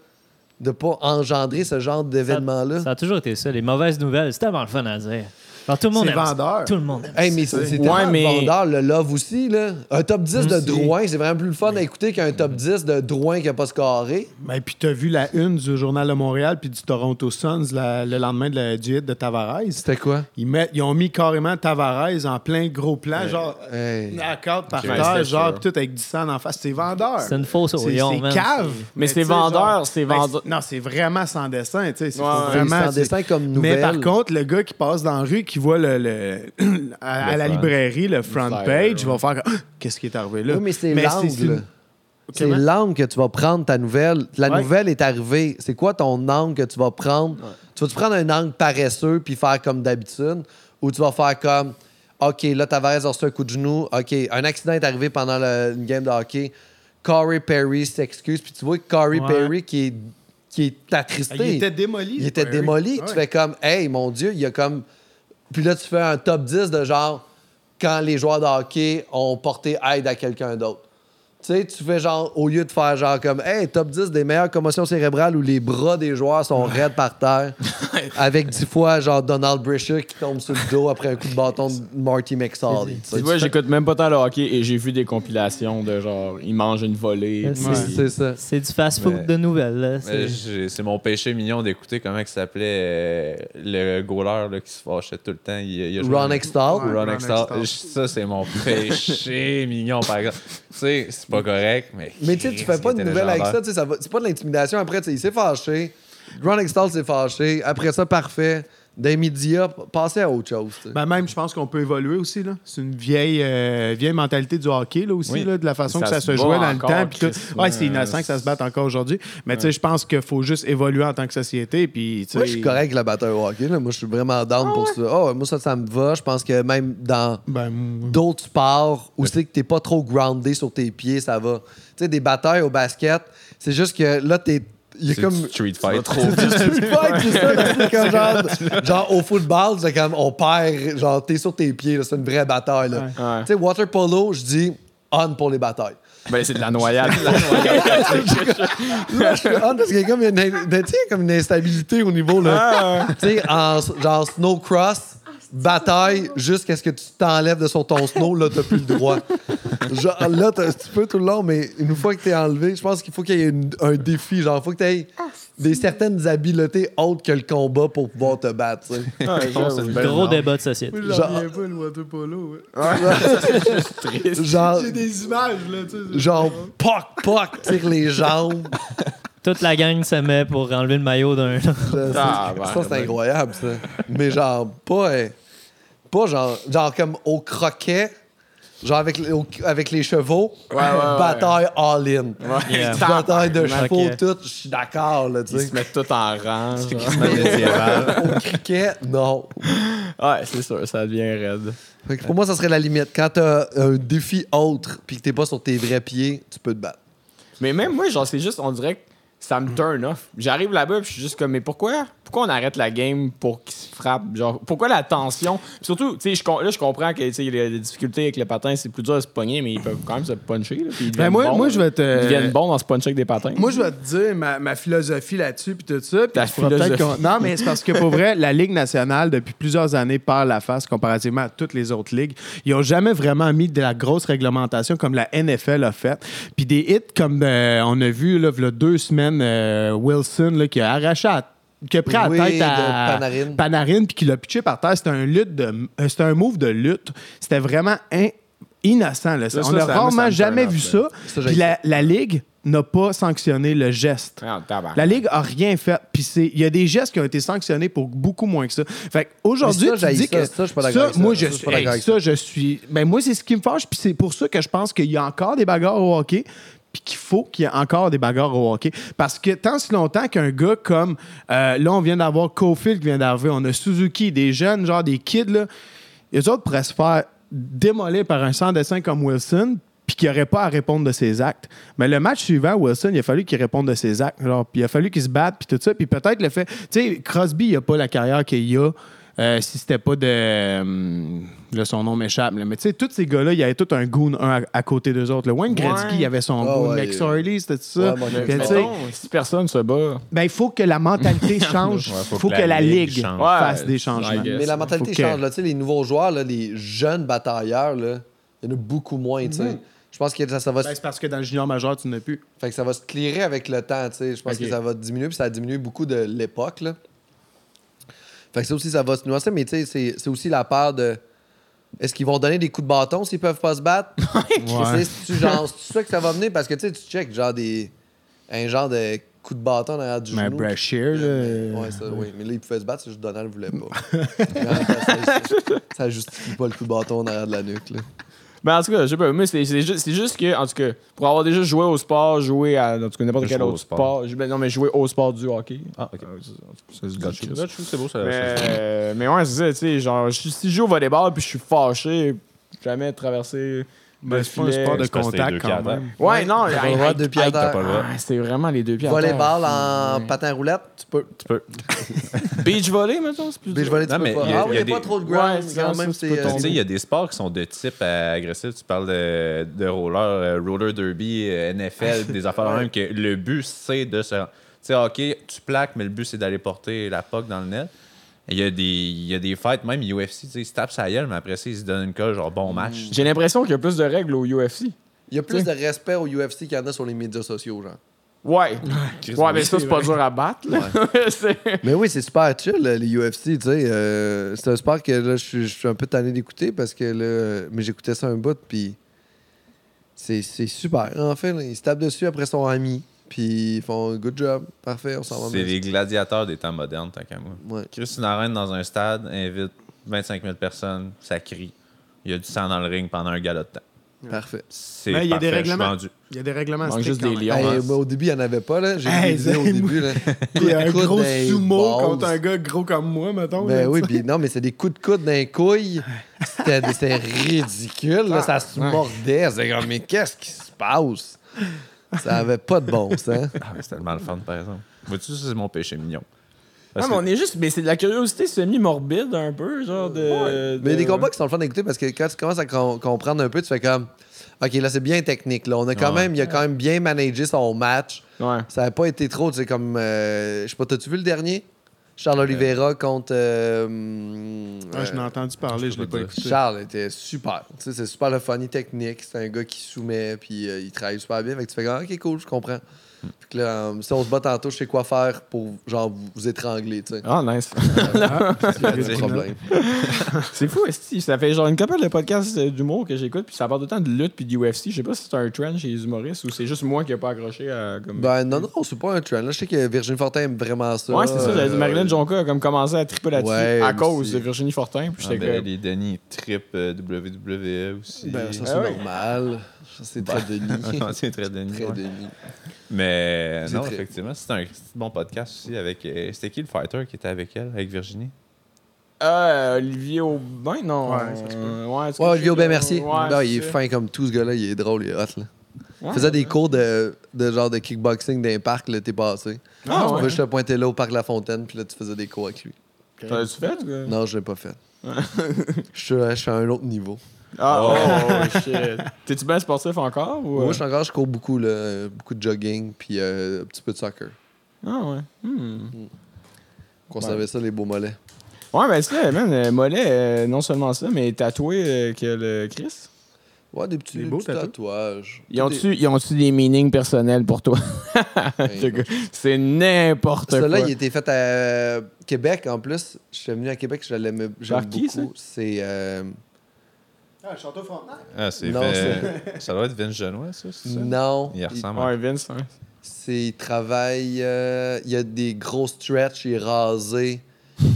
de pas engendrer ce genre d'événement-là. Ça a toujours été ça. Les mauvaises nouvelles, c'était avant le fun à dire. Alors, tout le monde c'est vendeur. Tout le monde aime mais ça. C'est tellement vendeur, le love aussi. Là. Un top 10 de Drouin, c'est vraiment plus le fun à écouter qu'un top 10 de Drouin qui n'a pas scoré. Ben, puis t'as vu la une du Journal de Montréal puis du Toronto Suns le lendemain du hit de Tavares. C'était quoi? Ils ont mis carrément Tavares en plein gros plan, genre à quatre par terre, genre tout avec du sang en face. C'est vendeur. C'est une fausse orion. C'est cave. Mais c'est vendeur. Non, c'est vraiment sans dessin. C'est sans dessin comme nouvelle. Mais par contre, le gars qui passe dans la rue, qui voit à la librairie, le front page, il va faire comme, qu'est-ce qui est arrivé là? Oui, mais c'est l'angle. C'est l'angle que tu vas prendre ta nouvelle. La nouvelle est arrivée. C'est quoi ton angle que tu vas prendre? Ouais. Tu vas-tu prendre un angle paresseux puis faire comme d'habitude? Ou tu vas faire comme, OK, là, Tavares a reçu un coup de genou. OK, un accident est arrivé pendant une game de hockey. Corey Perry s'excuse. Puis tu vois que Corey Perry, qui est attristé. Il était démoli. Ouais. Tu fais comme, hey, mon Dieu, il y a comme... Puis là, tu fais un top 10 de genre quand les joueurs de hockey ont porté aide à quelqu'un d'autre. Tu sais, tu fais genre, au lieu de faire genre comme, hey, top 10 des meilleures commotions cérébrales où les bras des joueurs sont raides par terre, avec 10 fois genre Donald Brashear qui tombe sur le dos après un coup de bâton de Marty McSally. Tu vois, j'écoute même pas tant le hockey et j'ai vu des compilations de genre, ils mangent une volée. C'est ça. C'est du fast-food de nouvelles. Là, c'est mon péché mignon d'écouter comment il s'appelait le goaler là, qui se fâchait tout le temps. Ron Hextall. Ron Hextall. Ça, c'est mon péché mignon, par exemple. Tu sais, c'est pas correct, mais... Mais tu sais, tu fais pas de nouvelle avec ça, ça va, c'est pas de l'intimidation. Après, il s'est fâché. Ron Hextall s'est fâché. Après ça, parfait. Des médias, passer à autre chose. Ben même, je pense qu'on peut évoluer aussi. Là. C'est une vieille mentalité du hockey, là, aussi, là, de la façon que ça se jouait dans le temps. C'est innocent que ça se batte encore aujourd'hui. Mais tu sais, je pense qu'il faut juste évoluer en tant que société. Puis, moi, je suis correct avec la batteur au hockey. Là. Moi, je suis vraiment down pour ça. Oh, moi, ça me va. Je pense que même dans d'autres sports où c'est que t'es pas trop groundé sur tes pieds, ça va. Tu sais, des batailles au basket, c'est juste que là, t'es... C'est comme... street fight. C'est comme genre au football, c'est comme on perd, genre t'es sur tes pieds, là, c'est une vraie bataille. Ouais. Tu sais, water polo, je dis on pour les batailles. Ben c'est de la noyade. Là, je suis on parce qu'il y a comme une instabilité au niveau là. Tu sais, en genre snow cross. Bataille jusqu'à ce que tu t'enlèves de sur ton snow, là, t'as plus le droit. Genre, là, tu peux tout le long, mais une fois que t'es enlevé, je pense qu'il faut qu'il y ait un défi. Genre, il faut que t'aies des certaines habiletés autres que le combat pour pouvoir te battre. Gros débat de société. Moi, j'en reviens pas, le water polo. Genre, j'ai des images, là. Genre, poc, tire les jambes. Toute la gang se met pour enlever le maillot d'un. Ça, c'est incroyable, ça. Mais genre, pas genre comme au croquet, genre avec les chevaux, bataille all-in. Bataille de chevaux, tout, je suis d'accord, là, tu sais. Ils se mettent tout en rang. Au cricket, non. Ouais, c'est sûr, ça devient raide. Pour moi, ça serait la limite. Quand t'as un défi autre, puis que t'es pas sur tes vrais pieds, tu peux te battre. Mais même moi, genre, c'est juste, on dirait que ça me turn off. J'arrive là-bas et je suis juste comme, mais pourquoi on arrête la game pour qu'ils se frappent? Genre, pourquoi la tension? Pis surtout, tu sais, là, je comprends que il y a des difficultés avec le patin, c'est plus dur à se pogner, mais ils peuvent quand même se puncher. Là, ils deviennent ils deviennent bons dans se puncher avec des patins. Moi, je vais te dire ma philosophie là-dessus puis tout ça. Non, mais c'est parce que pour vrai, la Ligue nationale, depuis plusieurs années, perd la face comparativement à toutes les autres ligues. Ils n'ont jamais vraiment mis de la grosse réglementation comme la NFL a fait. Puis des hits comme on a vu là, il y a 2 semaines, Wilson là, qui a arraché qui a pris la tête à Panarin puis qui l'a pitché par terre. C'était un move de lutte. C'était vraiment innocent. Là. On n'a rarement jamais vu ça. Puis la Ligue n'a pas sanctionné le geste. Non, la Ligue n'a rien fait. Puis il y a des gestes qui ont été sanctionnés pour beaucoup moins que ça. Fait qu'aujourd'hui, tu dis que moi, c'est ce qui me fâche. Puis c'est pour ça que je pense qu'il y a encore des bagarres au hockey. Puis qu'il faut qu'il y ait encore des bagarres au hockey. Parce que tant si longtemps qu'un gars comme... là, on vient d'avoir Cofield qui vient d'arriver, on a Suzuki, des jeunes, genre des kids, là. Les autres pourraient se faire démolir par un sans-dessin comme Wilson puis qu'il n'aurait pas à répondre de ses actes. Mais le match suivant, Wilson, il a fallu qu'il réponde de ses actes. Genre, puis il a fallu qu'il se batte, puis tout ça. Puis peut-être le fait... Tu sais, Crosby, il n'a pas la carrière qu'il a si c'était pas de... Là, son nom m'échappe. Là. Mais tu sais, tous ces gars-là, il y avait tout un goon un à côté d'eux autres. Là. Wayne Gretzky, il avait son goon. Max Harley, c'était tout ça. Si personne se bat... Ben, il faut que la mentalité change. Il faut que la Ligue fasse des changements. Mais la mentalité change. Là. Les nouveaux joueurs, là, les jeunes batailleurs, il y en a beaucoup moins. Je pense que ça va... c'est parce que dans le junior majeur, tu n'en as plus. Fait que ça va se clearer avec le temps. Je pense que ça va diminuer, puis ça a diminué beaucoup de l'époque. Là. Fait que ça aussi, ça va se nuancer. Mais tu sais, c'est aussi la part de... Est-ce qu'ils vont donner des coups de bâton s'ils peuvent pas se battre? C'est ça que ça va venir? Parce que tu sais, tu check genre un genre de coup de bâton derrière du genou. Brashear, là. Oui. Mais là, ils pouvaient se battre, c'est juste Donald voulait pas. Ça justifie pas le coup de bâton derrière de la nuque, là. Mais en tout cas, je sais pas, mais c'est juste que, en tout cas, pour avoir déjà joué au sport, joué à n'importe quel autre sport, non, mais jouer au sport du hockey. Ah, OK. C'est du gotcha. C'est beau, ça. Mais ouais, c'est ça, tu sais, genre, si je joue au volleyball puis je suis fâché, jamais traversé. Mais c'est pas un sport de contact quand même. Ouais, non, c'est vraiment les deux pieds à terre. Volleyball en patin roulette, tu peux. Beach volley maintenant, c'est plus beach volley, tu peux pas. Ah oui, il n'y a pas trop de ground quand même, c'est tu sais, il y a des sports qui sont de type agressif, tu parles de roller derby, NFL, des affaires même que le but c'est de se, tu sais, hockey, tu plaques mais le but c'est d'aller porter la puck dans le net. Il y a des fights, même UFC, ils se tapent sa gueule, mais après ça, ils se donnent une colle, genre bon match. J'ai l'impression qu'il y a plus de règles au UFC. Il y a plus de respect au UFC qu'il y en a sur les médias sociaux, genre. Ouais, mais ça, c'est pas dur à battre, là. Ouais. Mais oui, c'est super chill, là, les UFC, tu sais. C'est un sport que là, je suis un peu tanné d'écouter parce que là, mais j'écoutais ça un bout, puis c'est super. En fait, là, ils se tapent dessus après son ami. Puis ils font good job, parfait, on s'en va. C'est les gladiateurs des temps modernes, tant qu'à moi. Ouais. Chris, une arène dans un stade, invite 25 000 personnes, ça crie. Il y a du sang dans le ring pendant un galop de temps. Ouais. Parfait. C'est parfait, il y a des règlements. Il manque juste des lions. Hey, au début, il n'y en avait pas, là. J'ai dit au début, là. Il y a un gros sumo contre un gars gros comme moi, mettons. Ben oui, puis non, mais c'est des coups de coude dans les couilles. C'était ridicule, là. Ça se mordait. C'est comme, mais qu'est-ce qui se passe? Ça avait pas de bon sens. Ah, c'était tellement le fun, par exemple. Vois-tu, c'est mon péché mignon. Parce non, mais on est juste... Mais c'est de la curiosité semi-morbide, un peu, genre de... Ouais. Mais il y a des combats qui sont le fun d'écouter, parce que quand tu commences à comprendre un peu, tu fais comme... OK, là, c'est bien technique, là. On a quand même... Il a quand même bien managé son match. Ouais. Ça n'a pas été trop, tu sais, comme... je sais pas, t'as-tu vu le dernier? Charles Oliveira contre... je l'ai entendu parler, je l'ai pas écouté. Charles était super. Tu sais, c'est super le funny technique. C'est un gars qui soumet, puis il travaille super bien. Fait que tu fais comme, OK, cool, je comprends. Fait que là, si on se bat tantôt, je sais quoi faire pour, genre, vous étrangler, tu sais. Ah, nice. C'est problème. C'est fou, esti. Ça fait genre une couple de podcasts d'humour que j'écoute, puis ça parle autant de lutte puis d'UFC. Je sais pas si c'est un trend chez les humoristes ou c'est juste moi qui n'ai pas accroché à... Comme... Ben non, c'est pas un trend. Là, je sais que Virginie Fortin aime vraiment ça. Ouais, c'est ça. Marilyn Jonka a comme commencé à triper là-dessus à cause de Virginie Fortin. Puis les Denis trip WWE aussi. Ben ça, c'est normal. C'est très Denis. C'est très Denis. Mais non, effectivement, c'est un bon podcast aussi avec... C'était qui le fighter qui était avec elle, avec Virginie? Olivier Aubin, non. Ouais, Olivier Aubin, merci. Ouais, il est fin comme tout, ce gars-là. Il est drôle, il est hot, là. Ouais. Faisais des cours de genre de kickboxing d'un parc, là, t'es passé. Ah, ouais. Moi, je te pointais là au parc La Fontaine, puis là, tu faisais des cours avec lui. Okay. T'en as-tu fait? Ou... Non, je l'ai pas fait. Je suis à un autre niveau. Ah, oh shit. T'es-tu bien sportif encore? Ou... Moi, je cours beaucoup, là, beaucoup de jogging, puis un petit peu de soccer. Ah, ouais. Conserver ça, les beaux mollets. Ouais, ben c'est vrai, man, mollet, non seulement ça, mais tatoué que le Chris. Ouais, des beaux tatouages. Ils ont-tu des meanings personnels pour toi? C'est n'importe quoi. Celui-là, il était fait à Québec, en plus. Je suis venu à Québec, j'aime beaucoup. Ça? C'est... Château Frontenac? Ah, c'est... Non, c'est... Ça doit être Vince Genois, ça? C'est ça? Non. Il ressemble à... Ouais, Vince, ouais. Il travaille... Il y a des gros stretchs, il est rasé.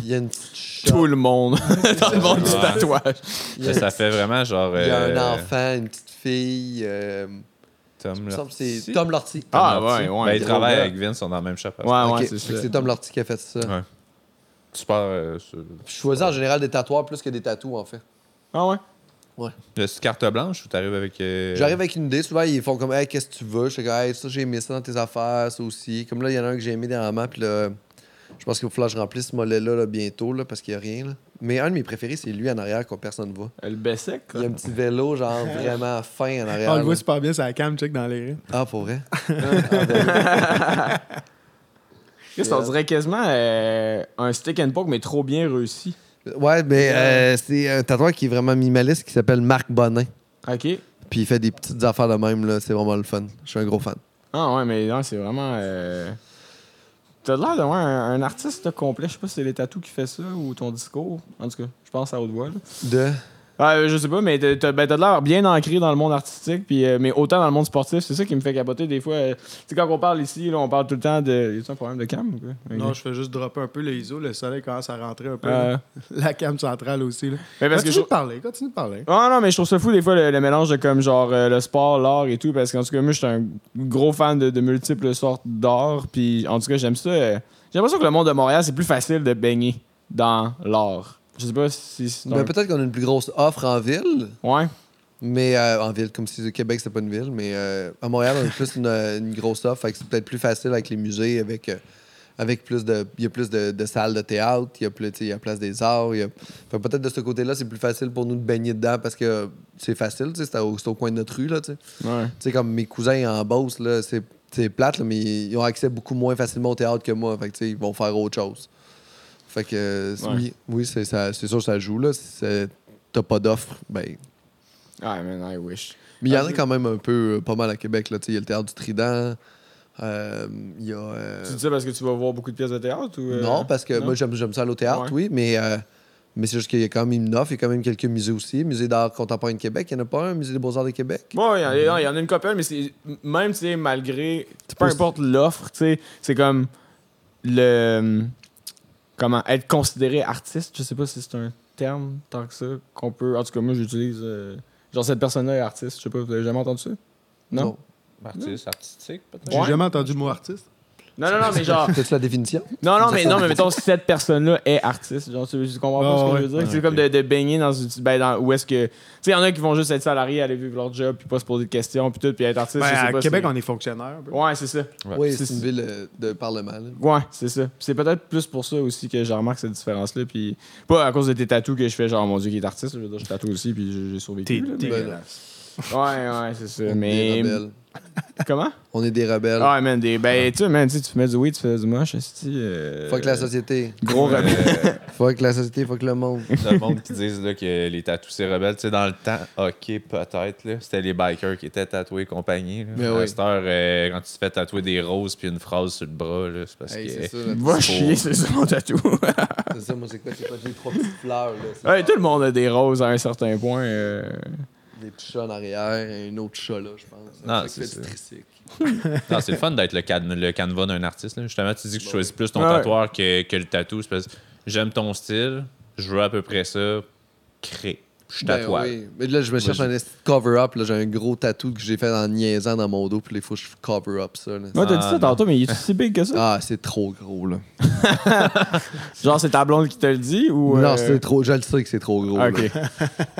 Il y a une petite shop. Tout le monde dans le monde du tatouage. Ça fait vraiment genre... Il y a un enfant, une petite fille. Tom Lortie. C'est Tom Lortie. Ah, ouais, ouais. Ben, il travaille avec Vince, on est dans la même shop. Ouais, okay. C'est ça. C'est Tom Lortie qui a fait ça. Ouais. Super. Je choisis en général des tatouages plus que des tatous, en fait. Ah, ouais? Ouais. C'est carte blanche ou t'arrives avec... J'arrive avec une idée. Souvent, ils font comme « Hey, qu'est-ce que tu veux? » Je dis « Hey, ça, j'ai aimé ça dans tes affaires, ça aussi. » Comme là, il y en a un que j'ai aimé dernièrement, puis là... Je pense qu'il va falloir que je remplisse ce mollet-là là, bientôt, là, parce qu'il n'y a rien. Là. Mais un de mes préférés, c'est lui en arrière que personne ne voit. Le Bessec, quoi. Il y a un petit vélo, genre vraiment fin en arrière. On le voit super bien, ça la cam, check dans les rues. Ah, pour vrai? On dirait quasiment un stick and poke, mais trop bien réussi. Ouais, mais c'est un tatoueur qui est vraiment minimaliste qui s'appelle Marc Bonin. OK. Puis il fait des petites affaires de même, là. C'est vraiment le fun. Je suis un gros fan. Ah, ouais, mais non, c'est vraiment. T'as l'air d'avoir un artiste complet. Je sais pas si c'est les tatous qui fait ça ou ton discours. En tout cas, je pense à haute voix. De? Je sais pas, mais t'as l'air bien ancré dans le monde artistique, puis, mais autant dans le monde sportif. C'est ça qui me fait capoter des fois. Tu sais, quand on parle ici, là, on parle tout le temps de... Y a un problème de cam ou quoi? Okay. Non, je fais juste dropper un peu les ISO. Le soleil commence à rentrer un peu. La cam centrale aussi. Là. Mais parce continue de parler. Ah non, mais je trouve ça fou des fois le mélange de comme genre le sport, l'art et tout. Parce qu'en tout cas, moi, je suis un gros fan de multiples sortes d'art. Puis en tout cas, j'aime ça. J'ai l'impression que le monde de Montréal, c'est plus facile de baigner dans l'art. Je sais pas si... Mais peut-être qu'on a une plus grosse offre en ville. Ouais. Mais en ville, comme si Québec, c'était pas une ville. Mais à Montréal, on a plus une grosse offre. Fait que c'est peut-être plus facile avec les musées, avec plus de... Il y a plus de salles de théâtre, il y a Place des Arts. Fait peut-être de ce côté-là, c'est plus facile pour nous de baigner dedans parce que c'est facile, tu sais, c'est au coin de notre rue, là, tu sais. Ouais. Tu sais, comme mes cousins en Beauce, là, c'est plate, là, mais ils ont accès beaucoup moins facilement au théâtre que moi. Fait que, tu sais, ils vont faire autre chose. Fait que, oui, c'est sûr que ça joue. Là. T'as pas d'offre, ben... Ah, man, I wish. Mais il y en a quand même un peu, pas mal à Québec. Il y a le Théâtre du Trident. Tu dis ça parce que tu vas voir beaucoup de pièces de théâtre? Ou Non, parce que moi, j'aime ça aller au théâtre, oui, mais c'est juste qu'il y a quand même une offre. Il y a quand même quelques musées aussi. Musée d'art contemporain de Québec, il n'y en a pas un. Musée des beaux-arts de Québec. Oui, il y en a une couple, mais c'est même, tu sais, malgré... Peu importe l'offre, tu sais, c'est comme le... Comment être considéré artiste, je sais pas si c'est un terme tant que ça qu'on peut. En tout cas, moi j'utilise genre cette personne-là est artiste, je sais pas, vous avez jamais entendu ça? Non? Artiste, artistique peut-être. J'ai jamais entendu le mot artiste. Non, mais genre. C'est la définition? Non, mais mettons si cette personne-là est artiste. Genre, tu comprends pas ce que je veux dire? C'est comme de baigner dans une. Ben, où est-ce que. Tu sais, il y en a qui vont juste être salariés, aller vivre leur job, puis pas se poser de questions, puis tout, puis être artiste. Ben, je sais pas, Québec, on est fonctionnaire. Ouais, c'est ça. Ouais. Oui, c'est une ville de parlement. Là. Ouais, c'est ça. Puis c'est peut-être plus pour ça aussi que je remarque cette différence-là. Puis pas à cause de tes tatous que je fais, genre, mon Dieu, qui est artiste. Je veux dire, je tatoue aussi, puis j'ai survécu. Ouais, c'est ça. Mais. Comment? On est des rebelles. Ah, man, tu fais du oui, tu fais du moche. Fuck la société. Gros rebelle. Fuck la société, fuck le monde. Le monde qui disent là, que les tatous, c'est rebelles. Tu sais, dans le temps, OK, peut-être, là, c'était les bikers qui étaient tatoués et compagnie. À cette heure, quand tu te fais tatouer des roses puis une phrase sur le bras, là, c'est parce que... Va chier, c'est ça mon tatou. C'est ça, moi, c'est quoi? C'est pas des trois petites fleurs. Là, tout le monde a des roses à un certain point. Des petits chats en arrière et un autre chat là, je pense. Non, c'est non, c'est le fun d'être le canevas d'un artiste. Là. Justement, tu dis que tu choisis plus ton tatoueur que le tatou. J'aime ton style, je veux à peu près ça, crée. Je suis tatoué. Oui. Mais là, je me cherche un cover-up. J'ai un gros tatou que j'ai fait en niaisant dans mon dos. Puis il faut que je cover-up ça. Là. Ouais, t'as dit ça tantôt, mais il est si big que ça? Ah, c'est trop gros, là. Genre, c'est ta blonde qui te le dit? Ou non, c'est trop. Je le sais que c'est trop gros. OK. Là.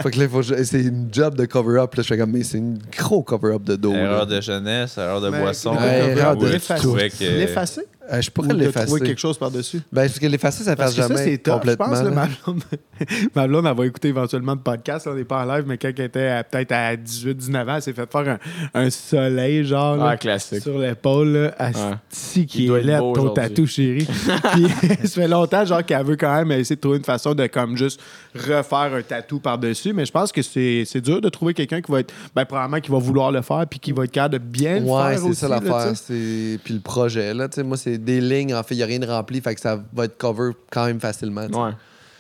Fait que là, c'est une job de cover-up. Là, je fais comme, mais c'est une gros cover-up de dos. Erreur de jeunesse, erreur de boisson. Erreur de l'effacer. Je pourrais l'effacer. Trouver quelque chose par-dessus. Ben, parce que l'effacer, ça passe jamais ça, c'est complètement. Je pense que ma blonde, elle va écouter éventuellement le podcast. Là, on n'est pas en live, mais quand elle était peut-être à 18-19 ans, elle s'est fait faire un soleil, genre, classique. Sur l'épaule, asti qui est là, ton tatou, chérie. Puis ça fait longtemps, genre, qu'elle veut quand même essayer de trouver une façon de, comme, juste refaire un tatou par-dessus. Mais je pense que c'est dur de trouver quelqu'un qui va être, ben, probablement, qui va vouloir le faire, puis qui va être capable de bien le faire. Ouais, c'est aussi, ça l'affaire. Puis le projet, là, tu sais, moi, c'est des lignes, en fait, il n'y a rien de rempli, fait que ça va être cover quand même facilement. Ouais.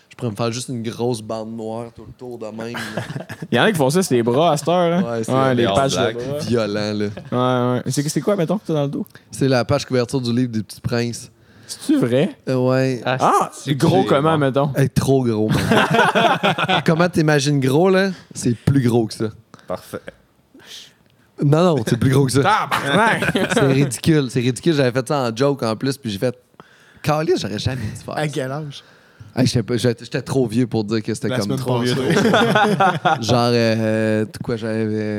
Je pourrais me faire juste une grosse bande noire tout le tour de même. Il y en a qui font ça, c'est les bras à cette heure. Hein? Ouais, c'est les pages de violent. Là. Ouais, ouais. C'est quoi, mettons, que tu as dans le dos? C'est la page couverture du livre des Petits Princes. C'est-tu vrai? Ouais. Ah! C'est gros comment, mettons? Trop gros. Comment t'imagines gros, là? C'est plus gros que ça. Parfait. Non, c'est plus gros que ça. C'est ridicule. C'est ridicule. J'avais fait ça en joke en plus, puis j'ai fait calice, j'aurais jamais dû faire ça. À quel âge? Hey, j'étais trop vieux pour dire que c'était comme trop vieux. Genre, j'avais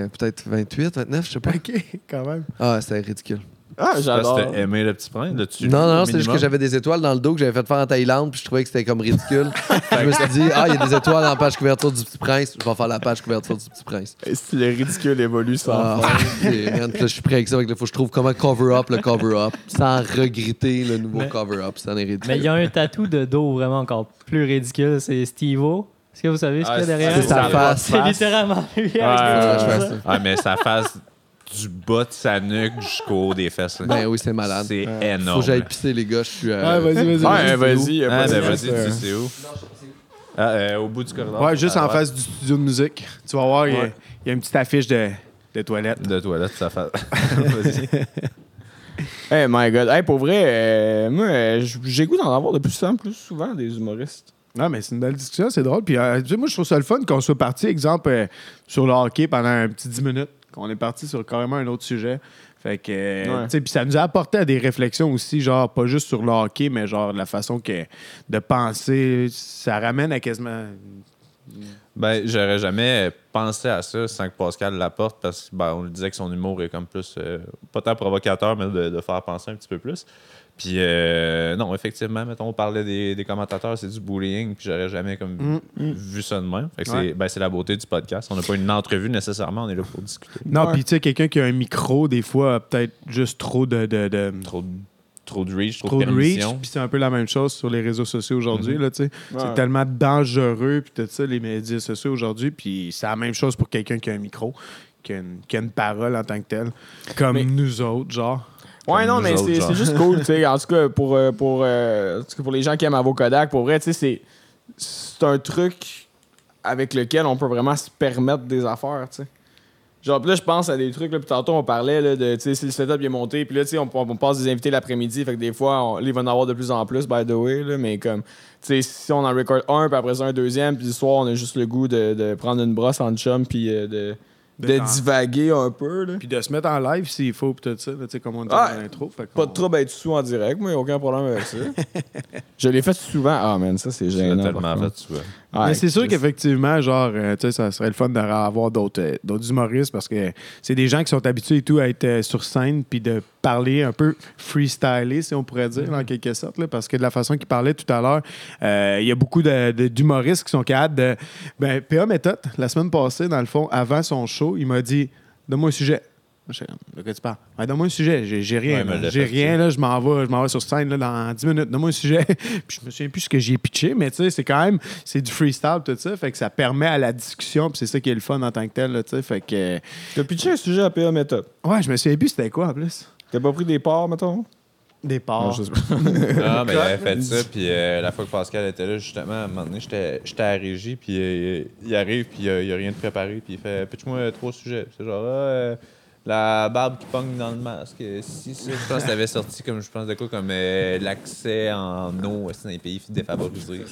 peut-être 28, 29, je sais pas. OK, quand même. Ah, c'était ridicule. Ah, j'adore. Parce que t'as aimé le Petit Prince, là-dessus. Non, c'est juste que j'avais des étoiles dans le dos que j'avais fait faire en Thaïlande, puis je trouvais que c'était comme ridicule. Je me suis dit, il y a des étoiles dans la page couverture du Petit Prince, je vais faire la page couverture du Petit Prince. Si le ridicule évolue sans faire. Là, je suis prêt avec ça, il faut que je trouve comment cover-up le cover-up, sans regretter le nouveau cover-up. Ça n'est ridicule. Mais il y a un tatou de dos vraiment encore plus ridicule, c'est Steve-O. Est-ce que vous savez ce qu'il y a derrière? C'est sa face. C'est littéralement lui. Mais sa face. Du bas de sa nuque jusqu'au haut des fesses. Là. Ben oui, c'est malade. C'est énorme. Faut que j'aille pisser, les gars. Je suis. Vas-y. Vas-y, c'est où? Au bout du corridor. Ouais, juste en face du studio de musique. Tu vas voir, il y a une petite affiche de toilette. De toilette, ça fait. Vas-y. Hey, my God. Hey, pour vrai, moi, j'ai goût d'en avoir de plus en plus souvent des humoristes. Non, mais c'est une belle discussion, c'est drôle. Puis, moi, je trouve ça le fun qu'on soit parti, exemple, sur le hockey pendant un petit 10 minutes. On est parti sur carrément un autre sujet. Fait que, puis ça nous a apporté à des réflexions aussi, genre, pas juste sur le hockey, mais genre la façon de penser, ça ramène à quasiment. Ben, j'aurais jamais pensé à ça sans que Pascal l'apporte parce qu'on le disait que son humour est comme plus, pas tant provocateur, mais de faire penser un petit peu plus. Puis, non, effectivement, mettons, on parlait des commentateurs, c'est du bullying, puis j'aurais jamais comme vu ça de même. Fait que c'est la beauté du podcast. On n'a pas une entrevue nécessairement, on est là pour discuter. Non, puis tu sais, quelqu'un qui a un micro, des fois, peut-être juste trop de... Trop de reach, trop de permission. Puis c'est un peu la même chose sur les réseaux sociaux aujourd'hui. Là, c'est tellement dangereux, puis tout ça, les médias sociaux aujourd'hui, puis c'est la même chose pour quelqu'un qui a un micro, qui a une parole en tant que telle, comme nous autres, genre... Ouais, non, mais c'est juste cool, tu sais. En tout cas, pour les gens qui aiment Avocadac, pour vrai, tu sais, c'est un truc avec lequel on peut vraiment se permettre des affaires, tu sais. Genre, pis là, je pense à des trucs, là, puis tantôt, on parlait, là, de, tu sais, si le setup est monté, puis là, tu sais, on passe des invités l'après-midi, fait que des fois, il va en avoir de plus en plus, by the way, là, mais comme, tu sais, si on en record un, puis après ça, un deuxième, puis le soir, on a juste le goût de prendre une brosse en chum, puis de divaguer un peu. Là. Puis de se mettre en live s'il faut, pis tout ça, là, comme on dit dans l'intro. Pas de trouble à être sous en direct, moi, aucun problème avec ça. Je l'ai fait souvent. Ah, man, ça, c'est gênant. Je l'ai tellement fait souvent. Mais c'est sûr qu'effectivement, genre, tu sais, ça serait le fun d'avoir d'autres humoristes parce que c'est des gens qui sont habitués et tout à être sur scène puis de parler un peu freestyler, si on pourrait dire, en quelque sorte, là, parce que de la façon qu'il parlait tout à l'heure, il y a beaucoup d'humoristes qui sont capables de... Ben, P.A. Méthode, la semaine passée, dans le fond, avant son show, il m'a dit « Donne-moi un sujet. » De quoi tu parles? Ouais, donne-moi un sujet, j'ai rien. Ouais, j'ai rien, là, je m'en vais sur scène là, dans 10 minutes. Donne-moi un sujet. Puis je me souviens plus ce que j'ai pitché, mais tu sais, c'est quand même, c'est du freestyle, tout ça. Fait que ça permet à la discussion, puis c'est ça qui est le fun en tant que tel, là, tu sais. Fait que. T'as pitché un sujet à P.A. Méthode? Ouais, je me souviens plus c'était quoi en plus. T'as pas pris des parts, mettons? Des parts. Non, je sais pas. Non, mais il avait fait ça, puis la fois que Pascal était là, justement, à un moment donné, j'étais à la régie, puis il arrive, puis il a rien de préparé, puis il fait « Pitch-moi 3 sujets. » C'est genre la barbe qui pogne dans le masque. Si ça, je pense que t'avais sorti comme l'accès en eau dans les pays défavorisés.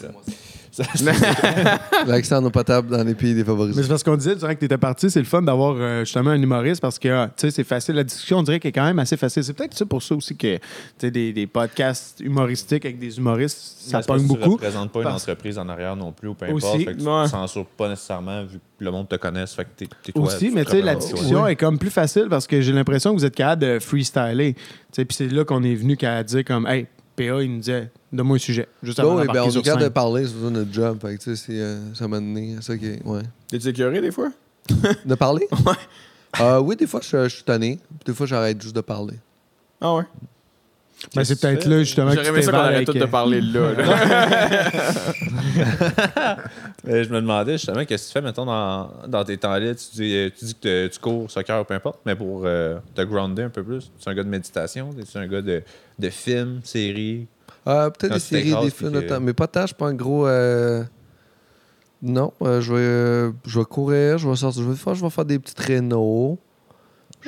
L'accent non potable dans les pays défavorisés. Mais c'est parce qu'on disait durant que tu étais parti, c'est le fun d'avoir justement un humoriste parce que tu sais, c'est facile. La discussion, on dirait qu'elle est quand même assez facile. C'est peut-être ça pour ça aussi que des podcasts humoristiques avec des humoristes, ça pogne beaucoup. Tu ne représentes pas une entreprise en arrière non plus ou peu importe. Aussi, fait que tu ne censures pas nécessairement vu que le monde te connaisse. Fait que t'es toi, aussi, mais tu sais, la discussion est comme plus facile parce que j'ai l'impression que vous êtes capable de freestyler. Puis c'est là qu'on est venu qu'à dire comme, hey, P.A., il nous disait, donne-moi un sujet. Juste avant d'embarquer sur scène. On est capable de parler, c'est notre job. Fait que, ça m'a donné ça qui est... Ouais. T'es-tu écœuré des fois? De parler? Ouais. Oui, des fois, je suis tanné. Des fois, j'arrête juste de parler. Ah ouais? Ben, c'est peut-être là, justement, que tu t'évales. J'aurais aimé ça qu'on arrête tout de parler là. Je me demandais, justement, qu'est-ce que tu fais, mettons, dans tes temps là? Tu dis que tu cours, soccer, peu importe, mais pour te grounder un peu plus. Tu es un gars de méditation? Tu es un gars de films, séries? Peut-être des séries, des films, mais pas tant. Je suis pas un gros... Non, je vais courir, je vais sortir. Je vais faire des petits traîneaux.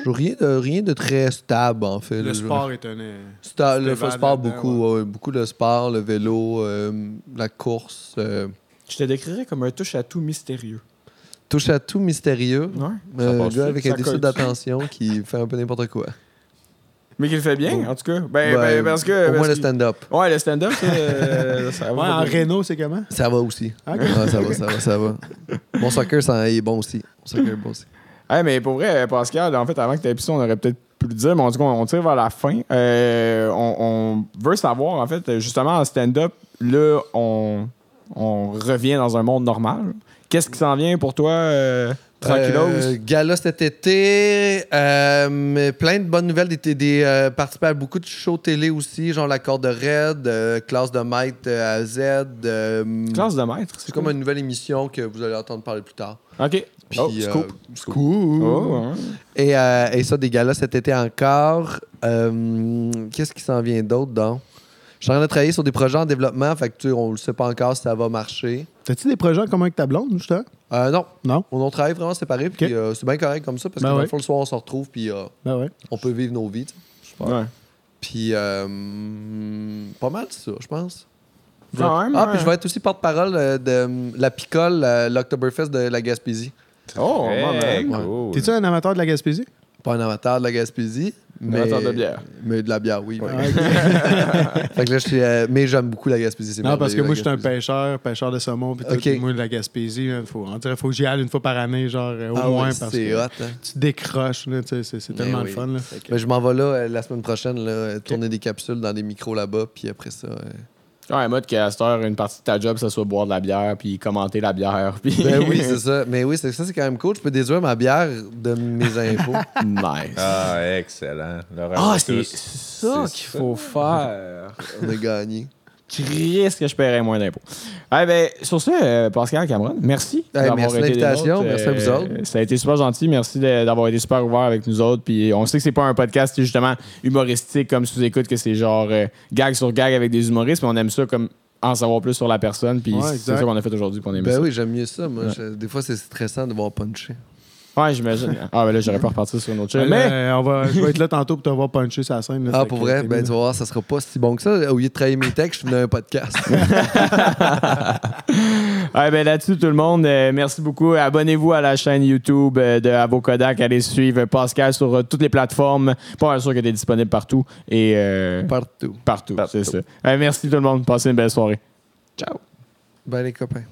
Rien de très stable, en fait. Le sport est un... Beaucoup de sport, le vélo, la course. Je te décrirais comme un touche-à-tout mystérieux. Touche-à-tout mystérieux? Ouais. Un gars avec un déficit d'attention qui fait un peu n'importe quoi. Mais qu'il fait bien, en tout cas. Ben, parce que, au moins le stand-up. Ouais, le stand-up, ça va. Ouais, en réno, c'est comment? Ça va aussi. Okay. Ouais, ça va. Mon soccer, il est bon aussi. Mon soccer est bon aussi. Hey, mais pour vrai, Pascal, en fait, avant que tu aies pu ça, on aurait peut-être pu le dire, mais en tout cas, on tire vers la fin. On veut savoir, en fait, justement, en stand-up, là, on revient dans un monde normal. Qu'est-ce qui s'en vient pour toi, tranquillose? Gala cet été, mais plein de bonnes nouvelles. Des participer à beaucoup de shows télé aussi, genre La Corde Raide, Classe de maître à Z. Classe de maître? C'est comme une nouvelle émission que vous allez entendre parler plus tard. OK. Puis, scoop. Oh, ouais. Et ça, des galas cet été encore. Qu'est-ce qui s'en vient d'autre, donc? Je suis en train de travailler sur des projets en développement. Fait que, on ne sait pas encore si ça va marcher. T'as-tu des projets en commun avec ta blonde, justement? Non. On travaille vraiment séparés. Okay. Puis, c'est bien correct comme ça. Parce que dans le fond, le soir, on se retrouve. Puis, on peut vivre nos vies. Puis, pas mal, ça, je pense. Puis je vais être aussi porte-parole de la picole, l'Octoberfest de la Gaspésie. Oh, cool. T'es-tu un amateur de la Gaspésie? Pas un amateur de la Gaspésie, mais... Un amateur de bière. Mais de la bière, oui. Ouais. Okay. Fait que là, mais j'aime beaucoup la Gaspésie. C'est non, parce que moi, je suis un pêcheur de saumon, puis tout, moi, de la Gaspésie, faut que j'y aille une fois par année, genre, au moins, parce que hot, hein? Tu décroches, là, c'est tellement le fun. Là. Okay. Mais je m'en vais là, la semaine prochaine, là, tourner des capsules dans des micros là-bas, puis après ça... Ouais, mode qu'à cette heure, une partie de ta job, ça soit boire de la bière, puis commenter la bière. Puis... Ben oui, c'est ça. Mais oui, ça, c'est quand même cool. Je peux déduire ma bière de mes impôts. Nice. Ah, excellent. C'est ça qu'il faut faire. On a gagné. Christ que je paierais moins d'impôts. Sur ce, Pascal Cameron, merci. Merci de l'invitation. Merci à vous autres. Ça a été super gentil. Merci d'avoir été super ouvert avec nous autres. Puis on sait que c'est pas un podcast justement humoristique comme sous-écoute, que c'est genre gag sur gag avec des humoristes. Mais on aime ça comme en savoir plus sur la personne. Puis c'est ça qu'on a fait aujourd'hui. Qu'on aime ça. Oui, j'aime mieux ça. Moi. Ouais. Des fois, c'est stressant de voir puncher. Ouais, j'imagine. Là, j'aurais pas reparti sur une autre chaîne. Mais je vais être là tantôt pour te voir puncher sur la scène. Là, pour vrai? Tu vas voir, ça sera pas si bon que ça. Au lieu de travailler mes textes, je venais un podcast. Là-dessus, tout le monde, merci beaucoup. Abonnez-vous à la chaîne YouTube de Avocadac. Allez suivre Pascal sur toutes les plateformes. Pas sûr que tu es disponible partout. Et, partout. C'est ça. Merci tout le monde. Passez une belle soirée. Ciao. Bye les copains.